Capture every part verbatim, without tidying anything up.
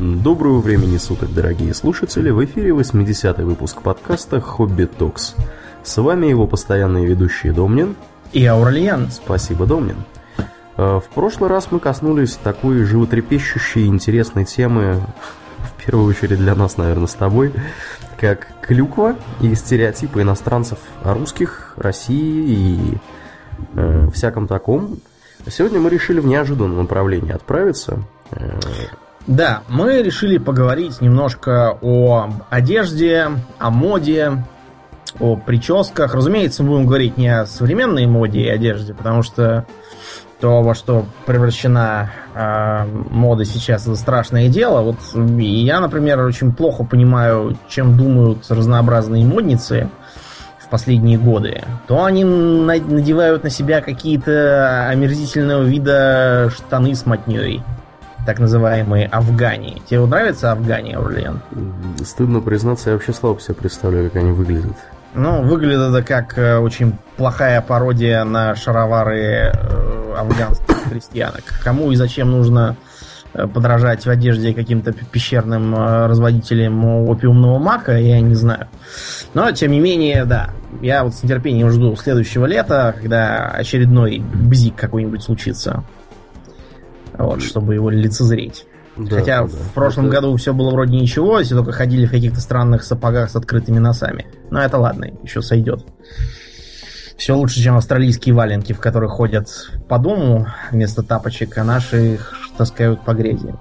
Доброго времени суток, дорогие слушатели, в эфире восьмидесятый выпуск подкаста «Хобби Talks». С вами его постоянные ведущие Домнин и Ауральян. Спасибо, Домнин. В прошлый раз мы коснулись такой животрепещущей и интересной темы, в первую очередь для нас, наверное, с тобой, как клюква и стереотипы иностранцев о русских, России и э, всяком таком. Сегодня мы решили в неожиданном направлении отправиться. Да, мы решили поговорить немножко о одежде, о моде, о прическах. Разумеется, мы будем говорить не о современной моде и одежде, потому что то, во что превращена э, мода сейчас, это страшное дело. Вот я, например, очень плохо понимаю, чем думают разнообразные модницы в последние годы. То они надевают на себя какие-то омерзительного вида штаны с мотнёй. Так называемые афгани. Тебе нравятся афгани, Аурлиан? Стыдно признаться, я вообще слабо себе представляю, как они выглядят. Ну, выглядит это как очень плохая пародия на шаровары афганских крестьянок. Кому и зачем нужно подражать в одежде каким-то пещерным разводителям опиумного мака, я не знаю. Но, тем не менее, да, я вот с нетерпением жду следующего лета, когда очередной бзик какой-нибудь случится. Вот, чтобы его лицезреть. Да, Хотя да, в прошлом это... году все было вроде ничего, если только ходили в каких-то странных сапогах с открытыми носами. Но это ладно, еще сойдет. Все лучше, чем австралийские валенки, в которых ходят по дому вместо тапочек, а наши их таскают по грязи.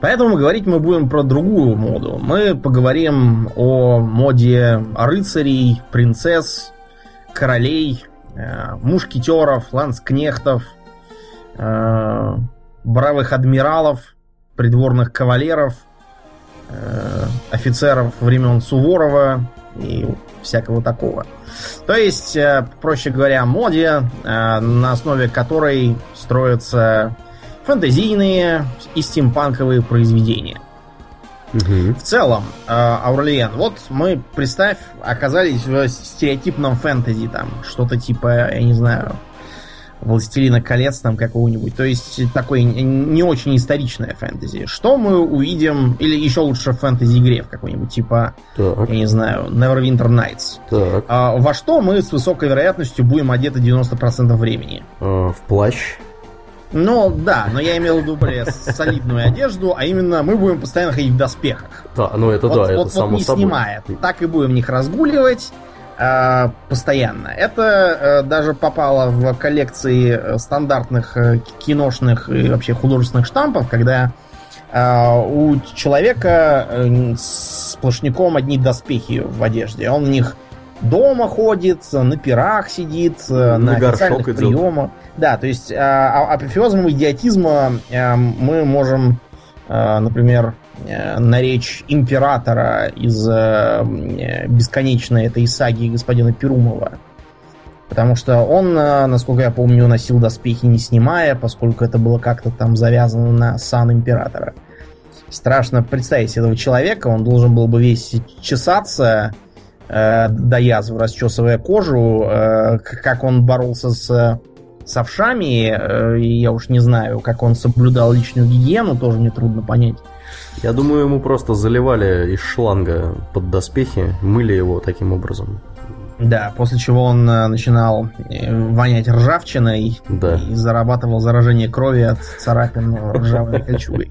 Поэтому говорить мы будем про другую моду. Мы поговорим о моде рыцарей, принцесс, королей, мушкетеров, ланскнехтов, Э, бравых адмиралов, придворных кавалеров, э, офицеров времен Суворова и всякого такого. То есть, э, проще говоря, о моде, э, на основе которой строятся фэнтезийные и стимпанковые произведения. Угу. В целом, э, Аурлиен, вот мы, представь, оказались в стереотипном фэнтези, там что-то типа, я не знаю, «Властелина колец» там какого-нибудь. То есть, такое не очень историчное фэнтези. Что мы увидим... Или еще лучше в фэнтези-игре в какой-нибудь, типа, так. я не знаю, Neverwinter Nights. Так. А, во что мы с высокой вероятностью будем одеты девяносто процентов времени? А, в плащ. Ну, да, но я имел в виду более солидную одежду, а именно мы будем постоянно ходить в доспехах. Да, ну это вот, да, вот, это вот само не собой. Снимая. Так и будем в них разгуливать постоянно. Это даже попало в коллекции стандартных киношных и вообще художественных штампов, когда у человека сплошняком одни доспехи в одежде. Он в них дома ходит, на пирах сидит, на, на официальных приемах. Да, то есть апофеозом идиотизма мы можем, например, наречь императора из бесконечной этой саги господина Перумова. Потому что он, насколько я помню, носил доспехи не снимая, поскольку это было как-то там завязано на сан императора. Страшно представить этого человека. Он должен был бы весь чесаться э, до язв, расчесывая кожу. Э, как он боролся с... с овшами, я уж не знаю, как он соблюдал личную гигиену, тоже мне трудно понять. Я думаю, ему просто заливали из шланга под доспехи, мыли его таким образом. Да, после чего он начинал вонять ржавчиной, да, и зарабатывал заражение крови от царапин ржавой кольчугой.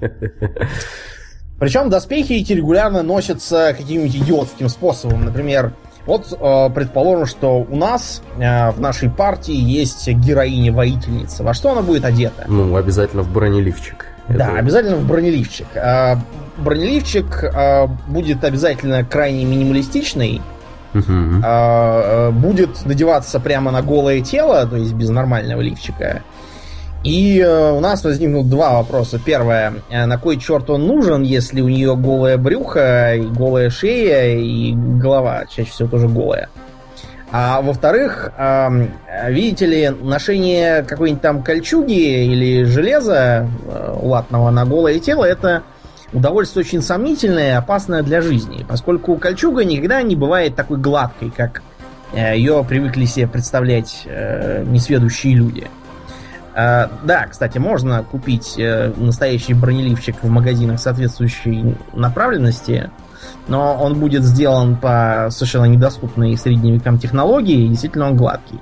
Причем доспехи эти регулярно носятся каким-нибудь идиотским способом. Например, вот, предположим, что у нас в нашей партии есть героиня-воительница. Во что она будет одета? Ну, обязательно в бронеливчик. Да, это... обязательно в бронеливчик. Бронеливчик будет обязательно крайне минималистичный. Угу. Будет надеваться прямо на голое тело, то есть без нормального лифчика. И у нас возникнут два вопроса. Первое, на кой черт он нужен, если у нее голое брюхо, и голая шея, и голова, чаще всего тоже голая. А во-вторых, видите ли, ношение какой-нибудь там кольчуги или железа латного на голое тело — это удовольствие очень сомнительное и опасное для жизни, поскольку кольчуга никогда не бывает такой гладкой, как ее привыкли себе представлять несведущие люди. А, да, кстати, можно купить э, настоящий бронеливчик в магазинах соответствующей направленности, но он будет сделан по совершенно недоступной средним векам технологии, и действительно он гладкий.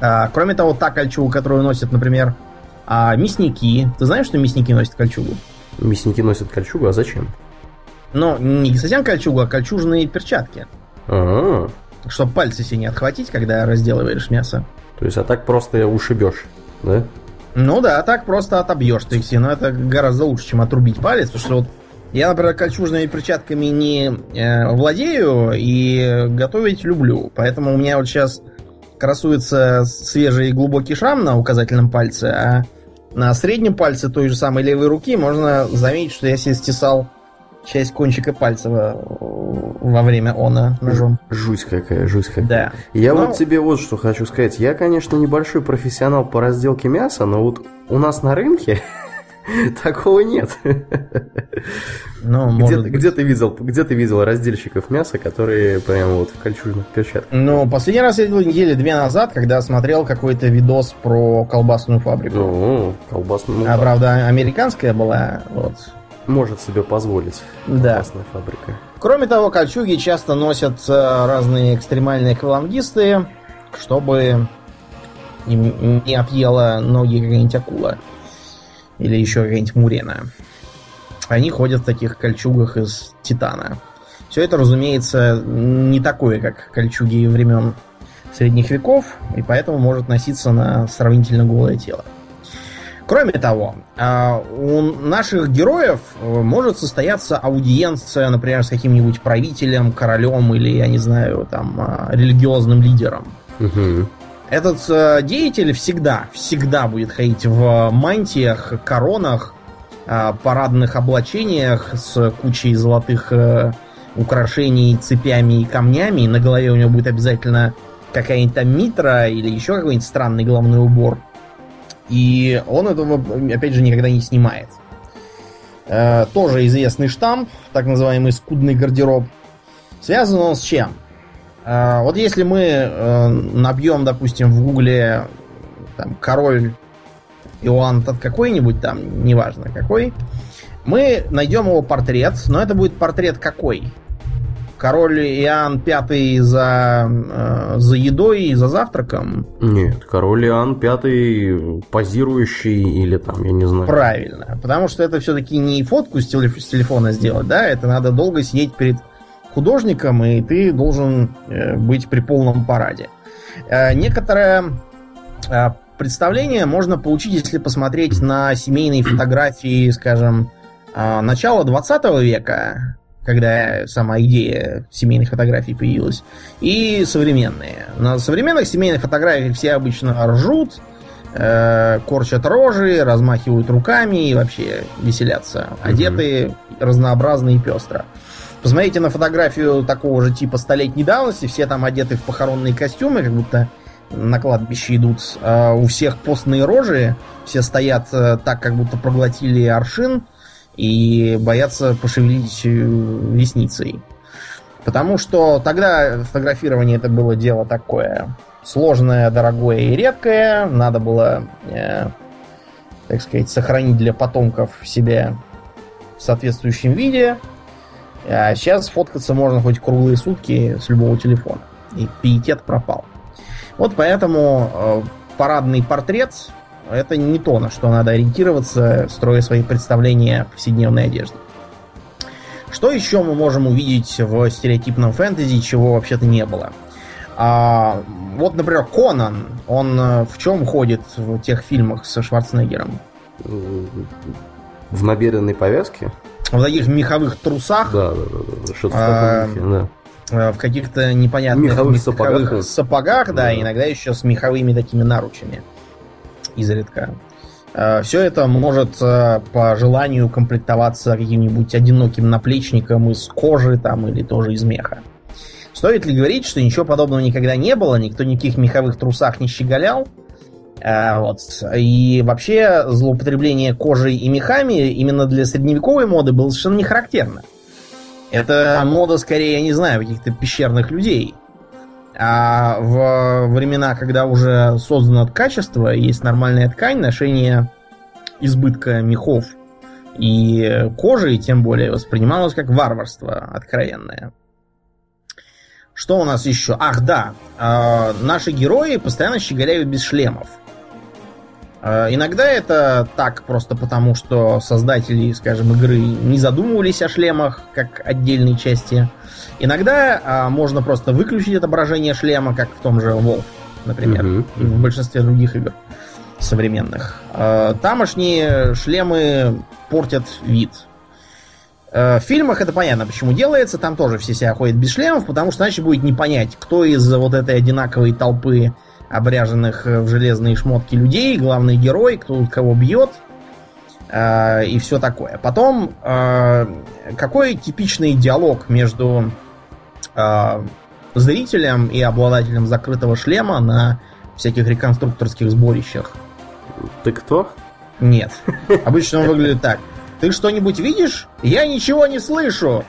А, кроме того, та кольчуга, которую носят, например, а, мясники. Ты знаешь, что мясники носят кольчугу? Мясники носят кольчугу, а зачем? Ну, не совсем кольчугу, а кольчужные перчатки. А-а-а. Чтоб пальцы себе не отхватить, когда разделываешь мясо. То есть, а так просто ушибешь, да? Ну да, а так просто отобьешь ты их себе. Но это гораздо лучше, чем отрубить палец. Потому что вот я, например, кольчужными перчатками не э, владею и готовить люблю. Поэтому у меня вот сейчас красуется свежий и глубокий шрам на указательном пальце, а на среднем пальце той же самой левой руки можно заметить, что я себе стесал часть кончика пальца во время она ножом. Жусь какая, жусь какая. Да. Я но... вот тебе вот что хочу сказать. Я, конечно, небольшой профессионал по разделке мяса, но вот у нас на рынке такого нет. Ну, где, где, ты видел, где ты видел разделщиков мяса, которые прямо вот в кольчужных перчатках? Ну, последний раз я видел недели две назад, когда смотрел какой-то видос про колбасную фабрику. О, колбасную. А правда, американская была, вот. Может себе позволить. Да. Классная фабрика. Кроме того, кольчуги часто носят разные экстремальные аквалангисты, чтобы им не объела ноги какая-нибудь акула. Или еще какая-нибудь мурена. Они ходят в таких кольчугах из титана. Все это, разумеется, не такое, как кольчуги времен средних веков, и поэтому может носиться на сравнительно голое тело. Кроме того, у наших героев может состояться аудиенция, например, с каким-нибудь правителем, королем или, я не знаю, там, религиозным лидером. Угу. Этот деятель всегда, всегда будет ходить в мантиях, коронах, парадных облачениях с кучей золотых украшений, цепями и камнями. На голове у него будет обязательно какая-нибудь там митра или еще какой-нибудь странный головной убор. И он этого, опять же, никогда не снимает. Э, тоже известный штамп, так называемый скудный гардероб. Связан он с чем? Э, вот если мы э, набьем, допустим, в гугле там, король Иоанн какой-нибудь там, неважно какой, мы найдем его портрет, но это будет портрет какой? Король Иоанн пятый за, э, за едой и за завтраком? Нет, король Иоанн пятый позирующий или там, я не знаю. Правильно, потому что это все-таки не фотку с телефона сделать, да, это надо долго сидеть перед художником, и ты должен э, быть при полном параде. Э, некоторое э, представление можно получить, если посмотреть на семейные фотографии, скажем, э, начала двадцатого века, когда сама идея семейных фотографий появилась, и современные. На современных семейных фотографиях все обычно ржут, э, корчат рожи, размахивают руками и вообще веселятся. Одеты mm-hmm. разнообразно и пестро. Посмотрите на фотографию такого же типа столетней давности, все там одеты в похоронные костюмы, как будто на кладбище идут. Э, у всех постные рожи, все стоят э, так, как будто проглотили аршин, и боятся пошевелить ресницей. Потому что тогда фотографирование это было дело такое сложное, дорогое и редкое. Надо было, э, так сказать, сохранить для потомков себя в соответствующем виде. А сейчас фоткаться можно хоть круглые сутки с любого телефона. И пиетет пропал. Вот поэтому э, парадный портрет... Это не то, на что надо ориентироваться, строя свои представления в повседневной одежде. Что еще мы можем увидеть в стереотипном фэнтези, чего вообще-то не было? А, вот, например, Конан. Он в чем ходит в тех фильмах со Шварценеггером? В набедренной повязке? В таких меховых трусах. Да, да, да. Что-то а, в таком духе, да. В каких-то непонятных меховых, меховых сапогах, сапогах да, да, иногда еще с меховыми такими наручами. Изредка. Все это может по желанию комплектоваться каким-нибудь одиноким наплечником из кожи там, или тоже из меха. Стоит ли говорить, что ничего подобного никогда не было, никто никаких меховых трусах не щеголял. Вот. И вообще злоупотребление кожей и мехами именно для средневековой моды было совершенно не характерно. Это мода скорее, я не знаю, каких-то пещерных людей. А в времена, когда уже создано ткачество, есть нормальная ткань, ношение избытка мехов и кожи, тем более, воспринималось как варварство откровенное. Что у нас еще? Ах, да. Э, наши герои постоянно щеголяют без шлемов. Э, иногда это так просто потому, что создатели, скажем, игры не задумывались о шлемах как отдельной части. Иногда э, можно просто выключить отображение шлема, как в том же Wolf, например, mm-hmm. и в большинстве других игр современных. Э, тамошние шлемы портят вид. В фильмах это понятно, почему делается. Там тоже все себя ходят без шлемов, потому что иначе будет не понять, кто из вот этой одинаковой толпы обряженных в железные шмотки людей главный герой, кто тут кого бьет э, и все такое. Потом, э, какой типичный диалог между э, зрителем и обладателем закрытого шлема на всяких реконструкторских сборищах? Ты кто? Нет. Обычно он выглядит так. Ты что-нибудь видишь? Я ничего не слышу.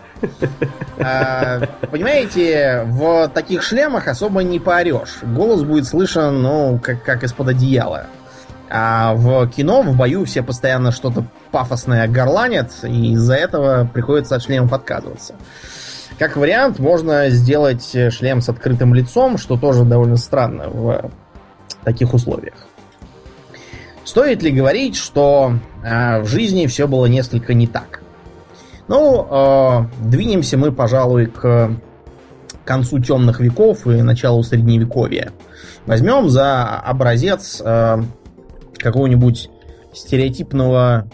А, понимаете, в таких шлемах особо не поорешь. Голос будет слышен, ну, как, как из-под одеяла. А в кино, в бою все постоянно что-то пафосное горланят, и из-за этого приходится от шлемов отказываться. Как вариант, можно сделать шлем с открытым лицом, что тоже довольно странно в таких условиях. Стоит ли говорить, что э, в жизни все было несколько не так? Ну, э, двинемся мы, пожалуй, к концу темных веков и началу средневековья. Возьмем за образец э, какого-нибудь стереотипного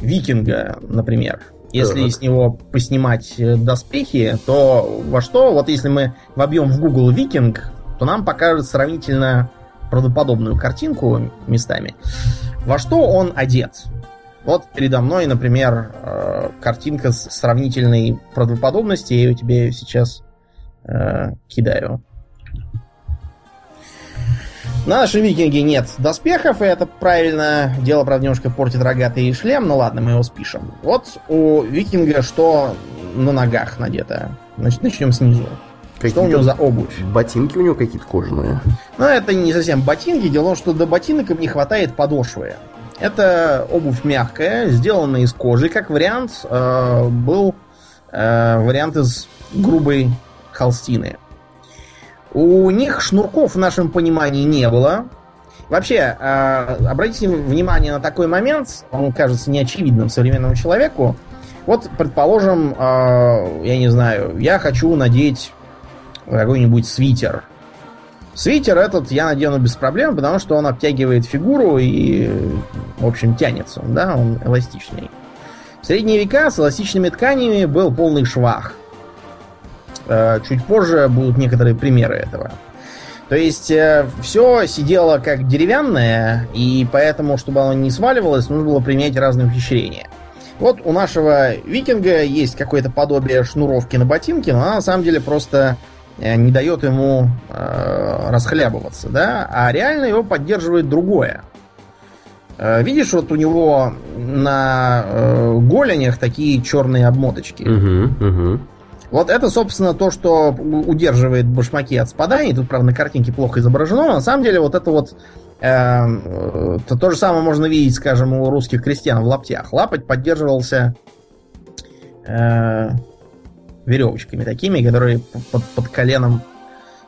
викинга, например. Если так. С него поснимать доспехи, то во что? Вот если мы вобьем в Google «викинг», то нам покажут сравнительно правдоподобную картинку местами. Во что он одет? Вот передо мной, например, картинка с сравнительной правдоподобностью. Я ее тебе сейчас э, кидаю. На нашем викинге нет доспехов, и это правильно. Дело, правда, немножко портит рогатый шлем. Ну ладно, мы его спишем. Вот у викинга что на ногах надето? Значит, начнем снизу. Какие-то что у него за обувь? Ботинки у него какие-то кожаные. Ну, это не совсем ботинки. Дело в том, что до ботинок им не хватает подошвы. Это обувь мягкая, сделанная из кожи. Как вариант, э, был э, вариант из грубой холстины. У них шнурков в нашем понимании не было. Вообще, э, обратите внимание на такой момент. Он кажется неочевидным современному человеку. Вот, предположим, э, я не знаю, я хочу надеть какой-нибудь свитер. Свитер этот я надену без проблем, потому что он обтягивает фигуру и, в общем, тянется. Да, он эластичный. В средние века с эластичными тканями был полный швах. Чуть позже будут некоторые примеры этого. То есть все сидело как деревянное, и поэтому, чтобы оно не сваливалось, нужно было применять разные ухищрения. Вот у нашего викинга есть какое-то подобие шнуровки на ботинке, но она на самом деле просто не дает ему э, расхлябываться, да, а реально его поддерживает другое. Э, видишь, вот у него на э, голенях такие черные обмоточки. Uh-huh, uh-huh. Вот это, собственно, то, что удерживает башмаки от спаданий. Тут, правда, на картинке плохо изображено, но на самом деле вот это вот э, э, то, то же самое можно видеть, скажем, у русских крестьян в лаптях. Лапоть поддерживался э, веревочками такими, которые под, под коленом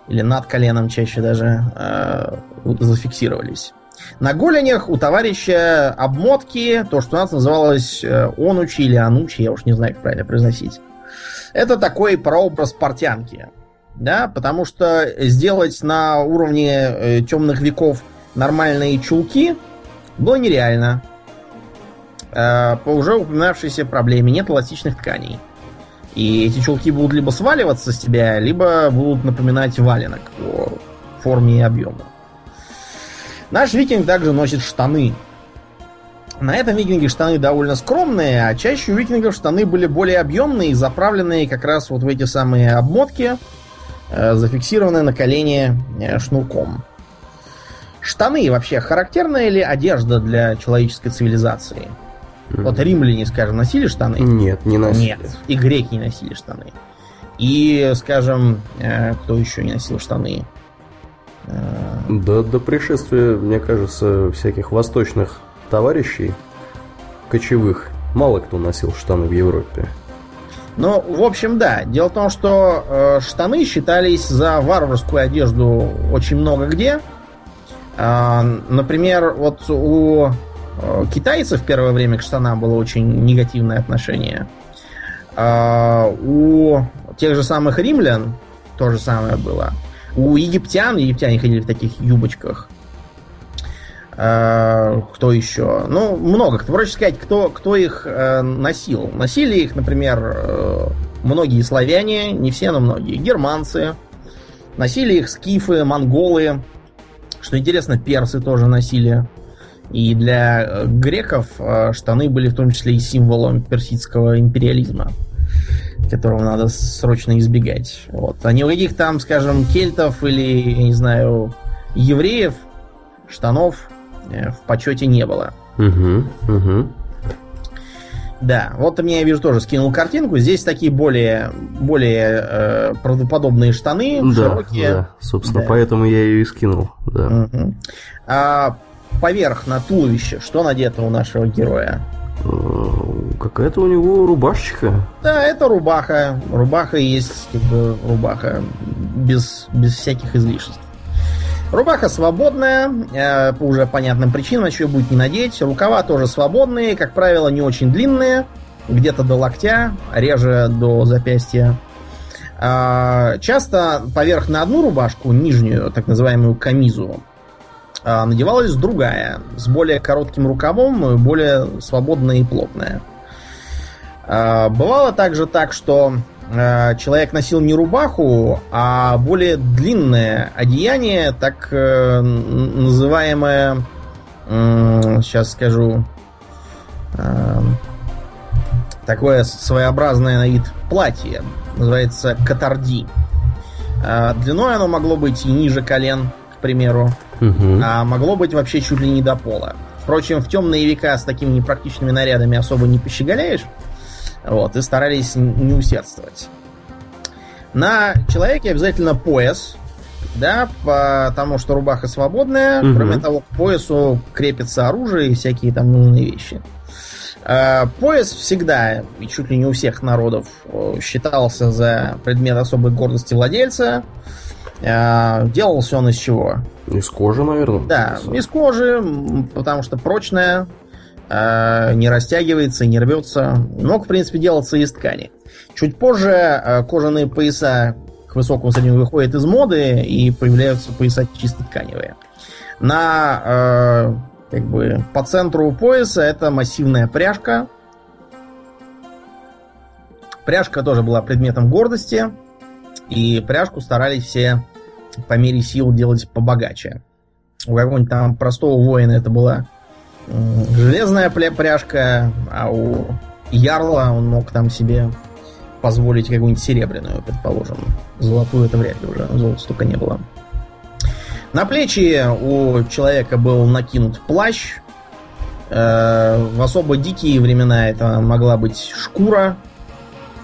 или над коленом чаще даже э, зафиксировались. На голенях у товарища обмотки, то, что у нас называлось онучи или анучи, я уж не знаю, как правильно произносить. Это такой прообраз портянки. Да, потому что сделать на уровне темных веков нормальные чулки было нереально. Э, по уже упоминавшейся проблеме нет эластичных тканей. И эти чулки будут либо сваливаться с тебя, либо будут напоминать валенок по форме и объему. Наш викинг также носит штаны. На этом викинге штаны довольно скромные, а чаще у викингов штаны были более объемные и заправленные как раз вот в эти самые обмотки, зафиксированные на колене шнурком. Штаны вообще характерная ли одежда для человеческой цивилизации? Вот римляне, скажем, носили штаны? Нет, не носили. Нет, и греки не носили штаны. И, скажем, кто еще не носил штаны? До, до пришествия, мне кажется, всяких восточных товарищей кочевых мало кто носил штаны в Европе. Ну, в общем, да. Дело в том, что э, штаны считались за варварскую одежду очень много где. Э, например, вот у э, китайцев в первое время к штанам было очень негативное отношение. Э, у тех же самых римлян то же самое было. У египтян, египтяне ходили в таких юбочках. Э, кто еще? Ну, много. Проще сказать, кто, кто их э, носил. Носили их, например, э, многие славяне, не все, но многие. Германцы. Носили их скифы, монголы. Что интересно, персы тоже носили. И для греков э, штаны были в том числе и символом персидского империализма, которого надо срочно избегать. Вот. А ни у каких там, скажем, кельтов или, я не знаю, евреев штанов в почете не было. Угу, угу. Да, вот мне, я вижу, тоже скинул картинку. Здесь такие более, более э, правдоподобные штаны, да, широкие. Да, собственно, да. Поэтому я ее и скинул. Да. Угу. А поверх на туловище что надето у нашего героя? Какая-то у него рубашечка. Да, это рубаха. Рубаха есть, как бы, рубаха. Без, без всяких излишеств. Рубаха свободная, э, по уже понятным причинам, еще будет не надеть. Рукава тоже свободные, как правило, не очень длинные. Где-то до локтя, реже до запястья. Э, часто поверх на одну рубашку, нижнюю, так называемую камизу, надевалась другая, с более коротким рукавом, более свободная и плотная. Бывало также так, что человек носил не рубаху, а более длинное одеяние, так называемое, сейчас скажу, такое своеобразное на вид платье, называется катарди. Длиной оно могло быть и ниже колен, к примеру. Угу. А могло быть вообще чуть ли не до пола. Впрочем, в темные века с такими непрактичными нарядами особо не пощеголяешь. Вот, и старались не усердствовать. На человеке обязательно пояс, да, потому что рубаха свободная. Угу. Кроме того, к поясу крепится оружие и всякие там нужные вещи. Пояс всегда, и чуть ли не у всех народов, считался за предмет особой гордости владельца. Делался он из чего? Из кожи, наверное. Да, из кожи, потому что прочная, не растягивается, не рвется. Мог, в принципе, делаться из ткани. Чуть позже кожаные пояса к высокому среднему выходят из моды, и появляются пояса чисто тканевые. На, как бы, по центру пояса это массивная пряжка. Пряжка тоже была предметом гордости, и пряжку старались все по мере сил делать побогаче. У какого-нибудь там простого воина это была железная пряжка, а у ярла он мог там себе позволить какую-нибудь серебряную, предположим. Золотую это вряд ли уже, золота столько не было. На плечи у человека был накинут плащ. В особо дикие времена это могла быть шкура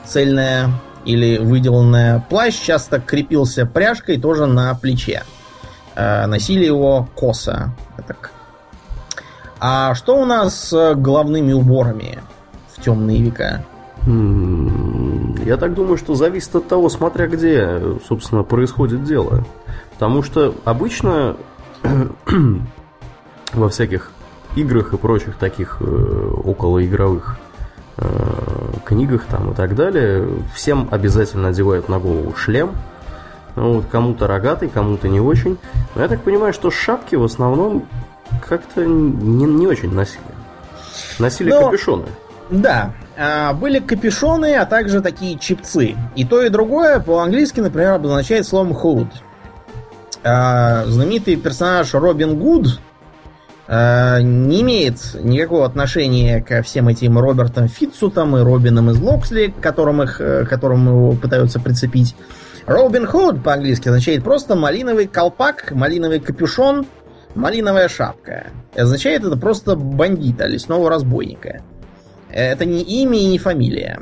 цельная или выделанная. Плащ часто крепился пряжкой тоже на плече. Э, носили его косо. Так. А что у нас с головными уборами в темные века? Я так думаю, что зависит от того, смотря где, собственно, происходит дело. Потому что обычно во всяких играх и прочих таких э, околоигровых книгах там и так далее, всем обязательно одевают на голову шлем. Вот, кому-то рогатый, кому-то не очень. Но я так понимаю, что шапки в основном как-то не, не очень носили. Носили Но, капюшоны. Да, были капюшоны, а также такие чепцы. И то, и другое по-английски, например, обозначает словом hood. Знаменитый персонаж Робин Гуд не имеет никакого отношения ко всем этим Робертам Фитцутам и Робинам из Локсли, к которым, их, к которым его пытаются прицепить. Робин Худ по-английски означает просто малиновый колпак, малиновый капюшон, малиновая шапка. Означает это просто бандита, лесного разбойника. Это не имя и не фамилия.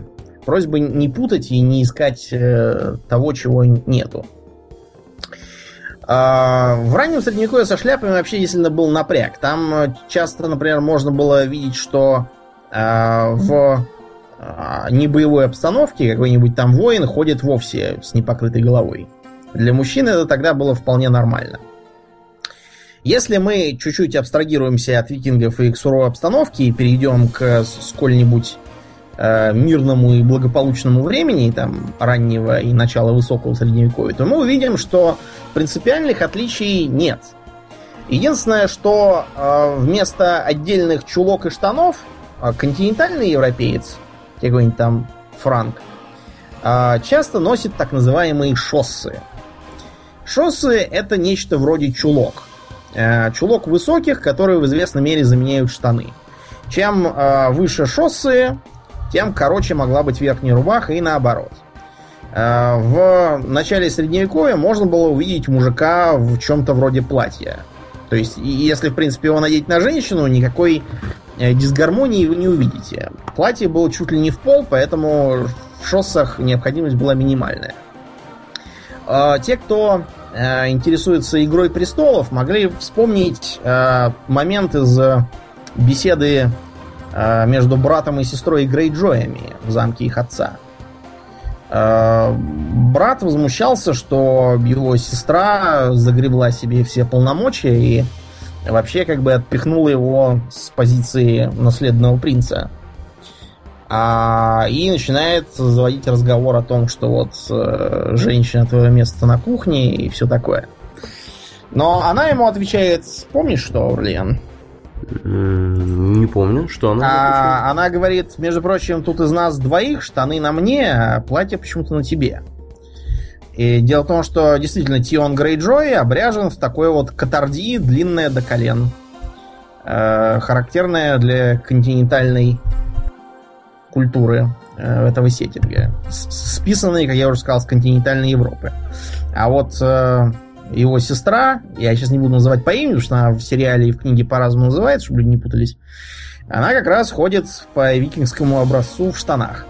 Просьба не путать и не искать э, того, чего нету. А в раннем средневековье со шляпами вообще действительно был напряг. Там часто, например, можно было видеть, что э, в э, небоевой обстановке какой-нибудь там воин ходит вовсе с непокрытой головой. Для мужчин это тогда было вполне нормально. Если мы чуть-чуть абстрагируемся от викингов и их суровой обстановки и перейдем к сколь-нибудь э, мирному и благополучному времени, там, раннего и начала высокого средневековья, то мы увидим, что принципиальных отличий нет. Единственное, что э, вместо отдельных чулок и штанов континентальный европеец, какой-нибудь там франк, э, часто носит так называемые шоссы. Шоссы – это нечто вроде чулок. Чулок высоких, которые в известной мере заменяют штаны. Чем э, выше шоссы, тем короче могла быть верхняя рубаха и наоборот. Э, в начале средневековья можно было увидеть мужика в чем-то вроде платья. То есть, если, в принципе, его надеть на женщину, никакой дисгармонии вы не увидите. Платье было чуть ли не в пол, поэтому в шоссах необходимость была минимальная. Э, те, кто интересуются «Игрой престолов», могли вспомнить э, момент из беседы э, между братом и сестрой Грейджоями в замке их отца. Э, брат возмущался, что его сестра загребла себе все полномочия и вообще как бы отпихнула его с позиции наследного принца. А, и начинает заводить разговор о том, что вот э, женщина твое место на кухне и все такое. Но она ему отвечает: помнишь что, Ауральян? Не помню, что она а, она говорит: между прочим, тут из нас двоих штаны на мне, а платье почему-то на тебе. И дело в том, что действительно Тион Грейджой обряжен в такой вот катарди, длинное до колен, э, характерное для континентальной культуры э, этого сеттинга. Списанные, как я уже сказал, с континентальной Европы. А вот э, его сестра, я сейчас не буду называть по имени, потому что она в сериале и в книге по-разному называется, чтобы люди не путались, она как раз ходит по викингскому образцу в штанах.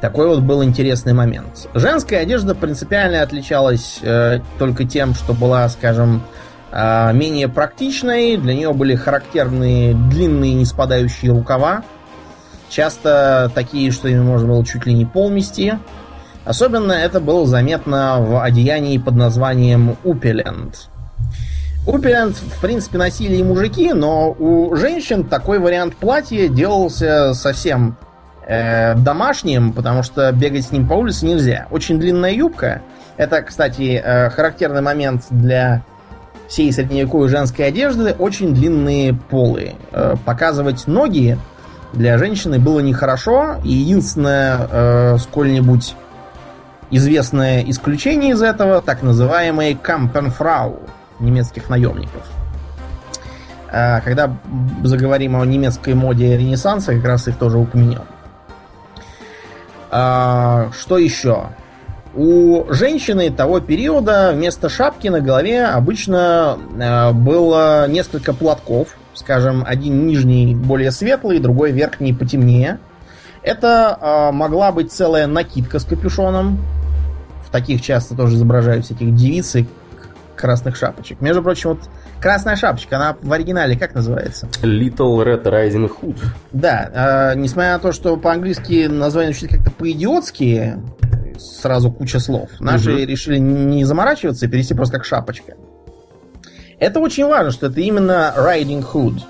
Такой вот был интересный момент. Женская одежда принципиально отличалась э, только тем, что была, скажем, э, менее практичной. Для нее были характерные длинные неспадающие рукава. Часто такие, что ими можно было чуть ли не пол мести. Особенно это было заметно в одеянии под названием «Упеленд». «Упеленд», в принципе, носили и мужики, но у женщин такой вариант платья делался совсем э, домашним, потому что бегать с ним по улице нельзя. Очень длинная юбка. Это, кстати, э, характерный момент для всей средневековой женской одежды. Очень длинные полы. Э, показывать ноги для женщины было нехорошо, и единственное э, сколь-нибудь известное исключение из этого — так называемые кампенфрау немецких наемников. Э, когда заговорим о немецкой моде Ренессанса, как раз их тоже упомянем. Э, что еще? У женщины того периода вместо шапки на голове обычно э, было несколько платков. Скажем, один нижний более светлый, другой верхний потемнее. Это э, могла быть целая накидка с капюшоном. В таких часто тоже изображают всяких девиц и красных шапочек. Между прочим, вот красная шапочка, она в оригинале как называется? Little Red Rising Hood. Да, э, несмотря на то, что по-английски название звучит как-то по-идиотски, сразу куча слов. Наши угу. решили не заморачиваться и перевести просто как шапочка. Это очень важно, что это именно Riding Hood,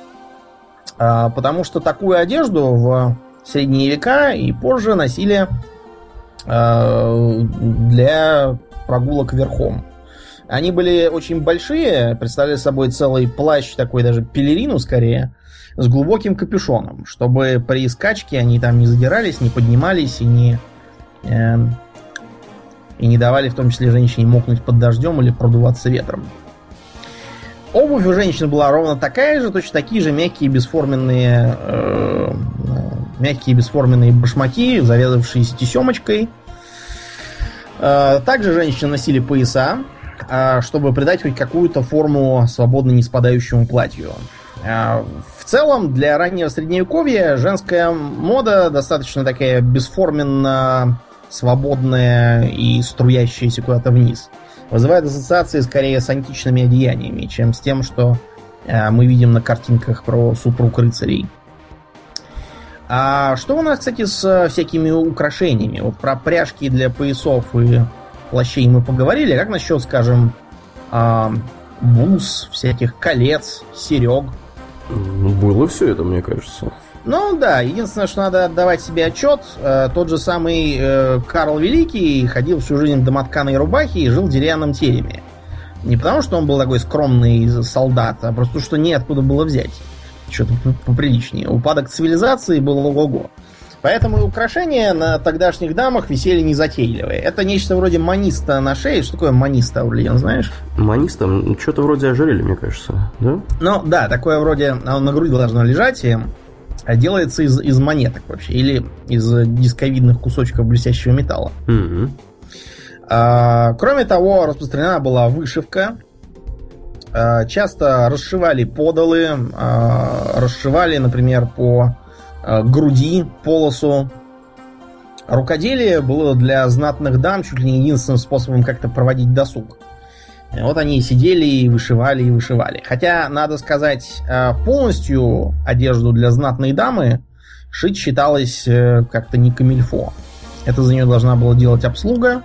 потому что такую одежду в средние века и позже носили для прогулок верхом. Они были очень большие, представляли собой целый плащ, такой даже пелерину скорее, с глубоким капюшоном, чтобы при скачке они там не задирались, не поднимались и не, и не давали в том числе женщине мокнуть под дождем или продуваться ветром. Обувь у женщин была ровно такая же, точно такие же мягкие бесформенные, э, мягкие бесформенные башмаки, завязавшиеся тесемочкой. Э, также женщины носили пояса, э, чтобы придать хоть какую-то форму свободно не спадающему платью. В целом, для раннего средневековья женская мода достаточно такая бесформенно свободная и струящаяся куда-то вниз. Вызывает ассоциации скорее с античными одеяниями, чем с тем, что мы видим на картинках про супруг рыцарей. А что у нас, кстати, с всякими украшениями? Вот про пряжки для поясов и плащей мы поговорили. Как насчет, скажем, бус, всяких колец, серег? Было все это, мне кажется. Ну да, единственное, что надо отдавать себе отчет, э, тот же самый э, Карл Великий ходил всю жизнь в домотканой рубахе и жил в деревянном тереме. Не потому, что он был такой скромный солдат, а просто, что неоткуда было взять. Что-то поприличнее. Упадок цивилизации был ого-го. Поэтому и украшения на тогдашних дамах висели незатейливые. Это нечто вроде маниста на шее. Что такое маниста, Ауральян, знаешь? Маниста? Что-то вроде ожерелья, мне кажется, да? Ну да, такое вроде, оно на груди должно лежать, и делается из, из монеток вообще, или из дисковидных кусочков блестящего металла. Mm-hmm. А, кроме того, распространена была вышивка. А, часто расшивали подолы, а, расшивали, например, по а, груди полосу. Рукоделие было для знатных дам чуть ли не единственным способом как-то проводить досуг. И вот они сидели и вышивали, и вышивали. Хотя, надо сказать, полностью одежду для знатной дамы шить считалось как-то не камильфо. Это за нее должна была делать обслуга,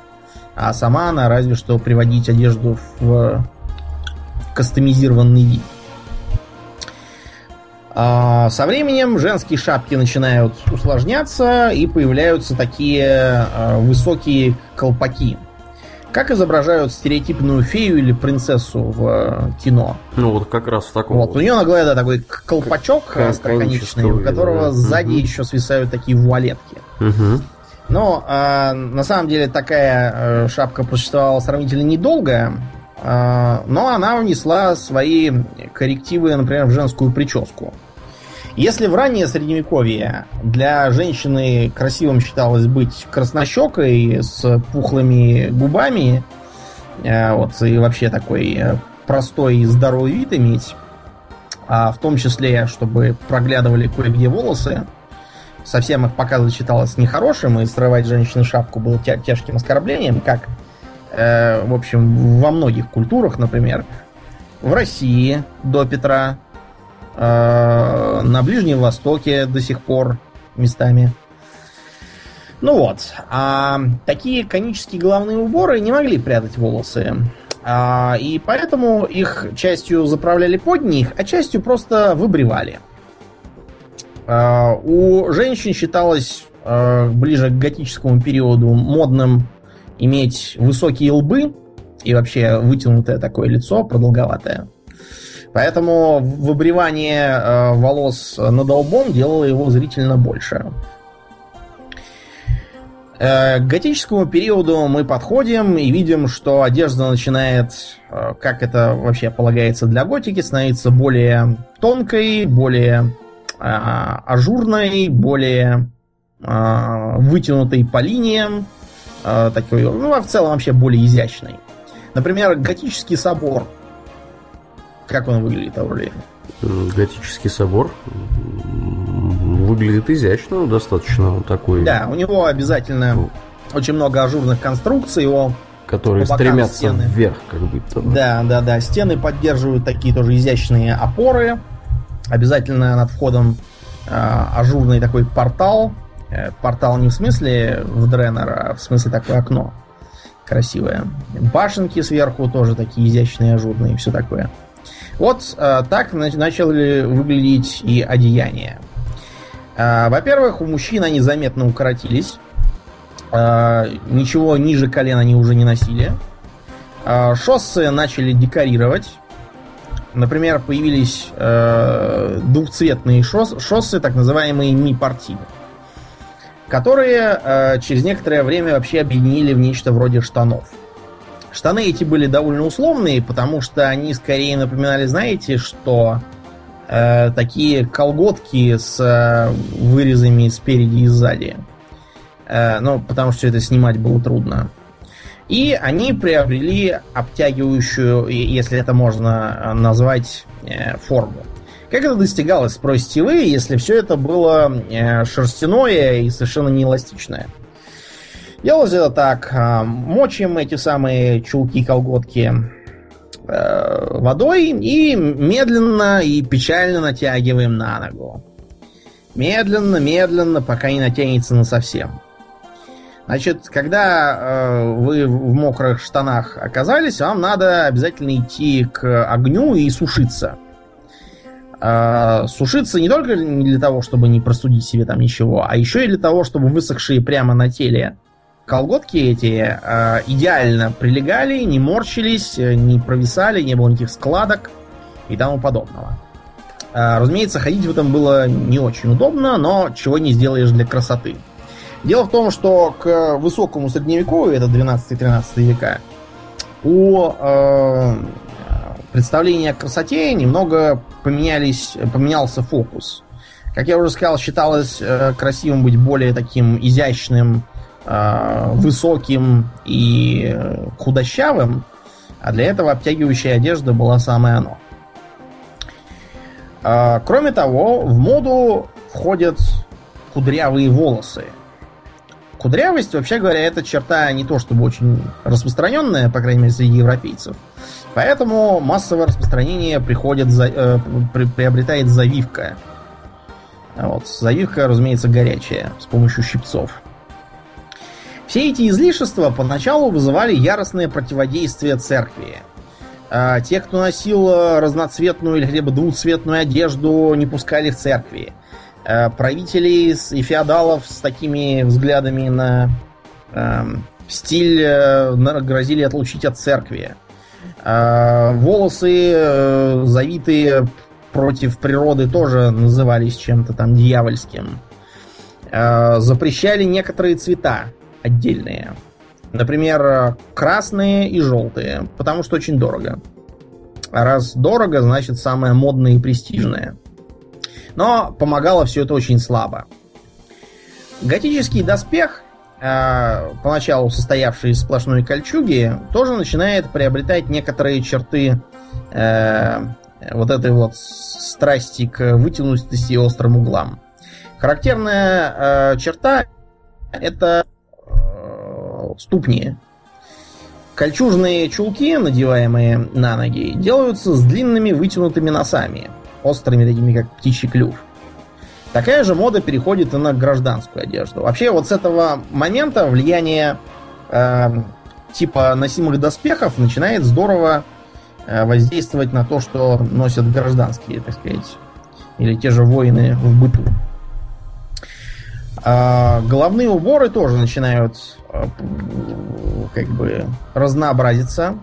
а сама она разве что приводить одежду в кастомизированный вид. Со временем женские шапки начинают усложняться, и появляются такие высокие колпаки. Как изображают стереотипную фею или принцессу в кино? Ну, вот как раз в таком. Вот, вот. У нее на голове, да, такой колпачок остроконечный, у которого, да, сзади, угу, еще свисают такие вуалетки. Угу. Но э, на самом деле такая э, шапка просуществовала сравнительно недолго, э, но она внесла свои коррективы, например, в женскую прическу. Если в раннее средневековье для женщины красивым считалось быть краснощекой с пухлыми губами, вот, и вообще такой простой и здоровый вид иметь, а в том числе, чтобы проглядывали кое-где волосы, совсем их показывать считалось нехорошим, и срывать женщину шапку было тя- тяжким оскорблением, как, э, в общем, во многих культурах, например, в России до Петра, на Ближнем Востоке до сих пор местами. Ну вот. А такие конические головные уборы не могли прятать волосы. А, и поэтому их частью заправляли под них, а частью просто выбривали. А, у женщин считалось а, ближе к готическому периоду модным иметь высокие лбы и вообще вытянутое такое лицо, продолговатое. Поэтому выбривание э, волос над лбом делало его зрительно больше. Э, к готическому периоду мы подходим и видим, что одежда начинает, э, как это вообще полагается для готики, становиться более тонкой, более э, ажурной, более э, вытянутой по линиям, э, такой, ну, а в целом вообще более изящной. Например, готический собор. Как он выглядит, Ауральян? Готический собор выглядит изящно, достаточно такой. Да, у него обязательно очень много ажурных конструкций, его которые стремятся стены вверх, как будто. Да, да, да. Стены поддерживают такие тоже изящные опоры. Обязательно над входом э, ажурный такой портал. Э, портал не в смысле в Дреннер, а в смысле такое окно красивое. Башенки сверху тоже такие изящные, ажурные и все такое. Вот э, так начали выглядеть и одеяния. Э, во-первых, у мужчин они заметно укоротились. Э, ничего ниже колен они уже не носили. Э, шоссы начали декорировать. Например, появились э, двухцветные шоссы, шоссы, так называемые ми-парти, которые э, через некоторое время вообще объединили в нечто вроде штанов. Штаны эти были довольно условные, потому что они скорее напоминали, знаете, что э, такие колготки с э, вырезами спереди и сзади. Э, ну, потому что это снимать было трудно. И они приобрели обтягивающую, если это можно назвать, э, форму. Как это достигалось, спросите вы, если все это было шерстяное и совершенно неэластичное? Делалось это так. Мочим эти самые чулки-колготки водой и медленно и печально натягиваем на ногу. Медленно, медленно, пока не натянется насовсем. Значит, когда э, вы в мокрых штанах оказались, вам надо обязательно идти к огню и сушиться. Э, сушиться не только для того, чтобы не простудить себе там ничего, а еще и для того, чтобы высохшие прямо на теле колготки эти э, идеально прилегали, не морщились, не провисали, не было никаких складок и тому подобного. Э, разумеется, ходить в этом было не очень удобно, но чего не сделаешь для красоты. Дело в том, что к высокому средневековью, это двенадцатый-тринадцатый века, у э, представления о красоте немного поменялись, поменялся фокус. Как я уже сказал, считалось э, красивым быть более таким изящным, э, высоким и худощавым, а для этого обтягивающая одежда была самое оно. Э, кроме того, в моду входят кудрявые волосы. Кудрявость, вообще говоря, это черта не то чтобы очень распространенная, по крайней мере, среди европейцев. Поэтому массовое распространение приходит, э, приобретает завивка. Вот, завивка, разумеется, горячая, с помощью щипцов. Все эти излишества поначалу вызывали яростное противодействие церкви. А те, кто носил разноцветную или хотя бы двуцветную одежду, не пускали в церкви. Правителей и феодалов с такими взглядами на э, стиль э, грозили отлучить от церкви. Э, волосы, э, завитые против природы, тоже назывались чем-то там дьявольским. Э, запрещали некоторые цвета отдельные. Например, красные и желтые, потому что очень дорого. А раз дорого, значит, самое модное и престижное. Но помогало все это очень слабо. Готический доспех, э, поначалу состоявший из сплошной кольчуги, тоже начинает приобретать некоторые черты э, вот этой вот страсти к вытянутости и острым углам. Характерная э, черта — это э, ступни. Кольчужные чулки, надеваемые на ноги, делаются с длинными вытянутыми носами, острыми такими, как птичий клюв. Такая же мода переходит и на гражданскую одежду. Вообще, вот с этого момента влияние э, типа носимых доспехов начинает здорово э, воздействовать на то, что носят гражданские, так сказать, или те же воины в быту. Э, головные уборы тоже начинают э, как бы разнообразиться.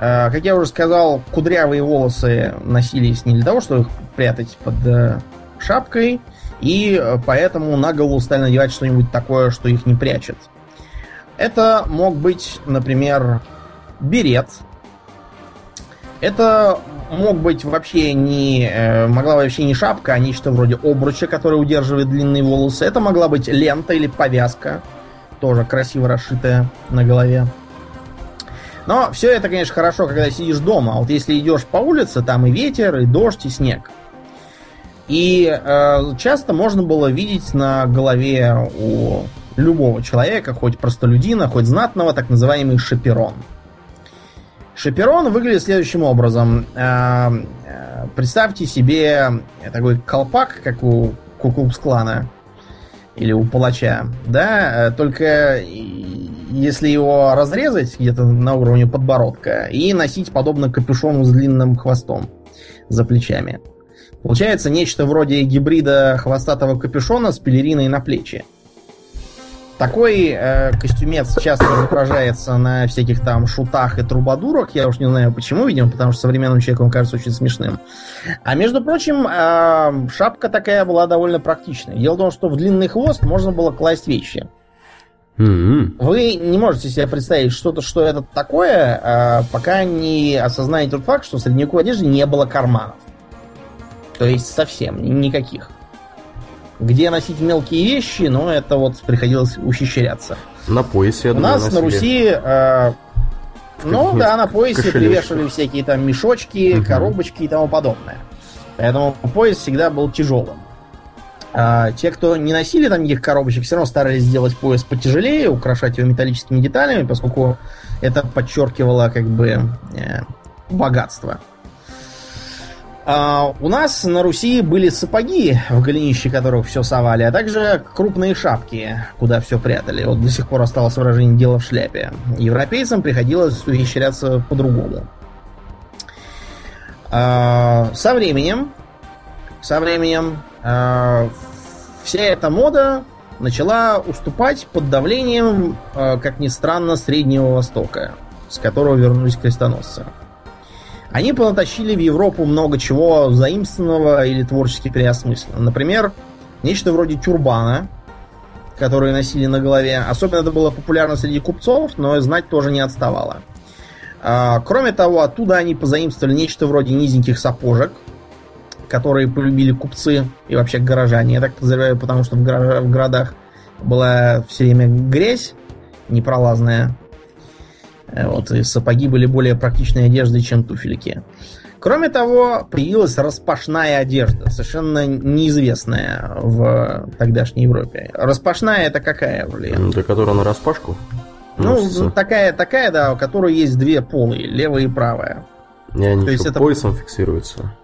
Как я уже сказал, кудрявые волосы носились не для того, чтобы их прятать под шапкой, и поэтому на голову стали надевать что-нибудь такое, что их не прячет. Это мог быть, например, берет. Это мог быть вообще не, могла быть вообще не шапка, а нечто вроде обруча, который удерживает длинные волосы. Это могла быть лента или повязка, тоже красиво расшитая на голове. Но все это, конечно, хорошо, когда сидишь дома. Вот если идешь по улице, там и ветер, и дождь, и снег. И э, часто можно было видеть на голове у любого человека, хоть простолюдина, хоть знатного, так называемый шаперон. Шаперон выглядит следующим образом. Э, представьте себе такой колпак, как у Ку-клукс-клана или у палача, да, только если его разрезать где-то на уровне подбородка и носить подобно капюшону с длинным хвостом за плечами. Получается нечто вроде гибрида хвостатого капюшона с пелериной на плечи. Такой э, костюмец часто изображается на всяких там шутах и трубадурах. Я уж не знаю почему, видимо, потому что современному человеку он кажется очень смешным. А между прочим, э, шапка такая была довольно практичная. Дело в том, что в длинный хвост можно было класть вещи. Mm-hmm. Вы не можете себе представить что-то, что это такое, э, пока не осознаете тот факт, что в средневековой одежде не было карманов. То есть совсем никаких. Где носить мелкие вещи, но это вот приходилось ухищряться. На поясе, я думаю, у нас на, на Руси, э, ну да, на поясе кошелечко. Привешивали всякие там мешочки, угу. коробочки и тому подобное. Поэтому пояс всегда был тяжелым. А те, кто не носили там никаких коробочек, все равно старались сделать пояс потяжелее, украшать его металлическими деталями, поскольку это подчеркивало как бы э, богатство. А у нас на Руси были сапоги, в голенище которых все совали, а также крупные шапки, куда все прятали. Вот до сих пор осталось выражение «дело в шляпе». Европейцам приходилось ухищряться по-другому. А со временем, со временем э, вся эта мода начала уступать под давлением, как ни странно, Среднего Востока, с которого вернулись крестоносцы. Они понатащили в Европу много чего заимствованного или творчески переосмысленного. Например, нечто вроде тюрбана, который носили на голове. Особенно это было популярно среди купцов, но знать тоже не отставало. Кроме того, оттуда они позаимствовали нечто вроде низеньких сапожек, которые полюбили купцы и вообще горожане. Я так подозреваю, потому что в, горож... в городах была все время грязь непролазная. Вот, и сапоги были более практичной одеждой, чем туфельки. Кроме того, появилась распашная одежда, совершенно неизвестная в тогдашней Европе. Распашная — это какая, блин? Это которая на распашку? Ну, такая, такая, да, у которой есть две полы, левая и правая. И они То есть это... поясом фиксируются?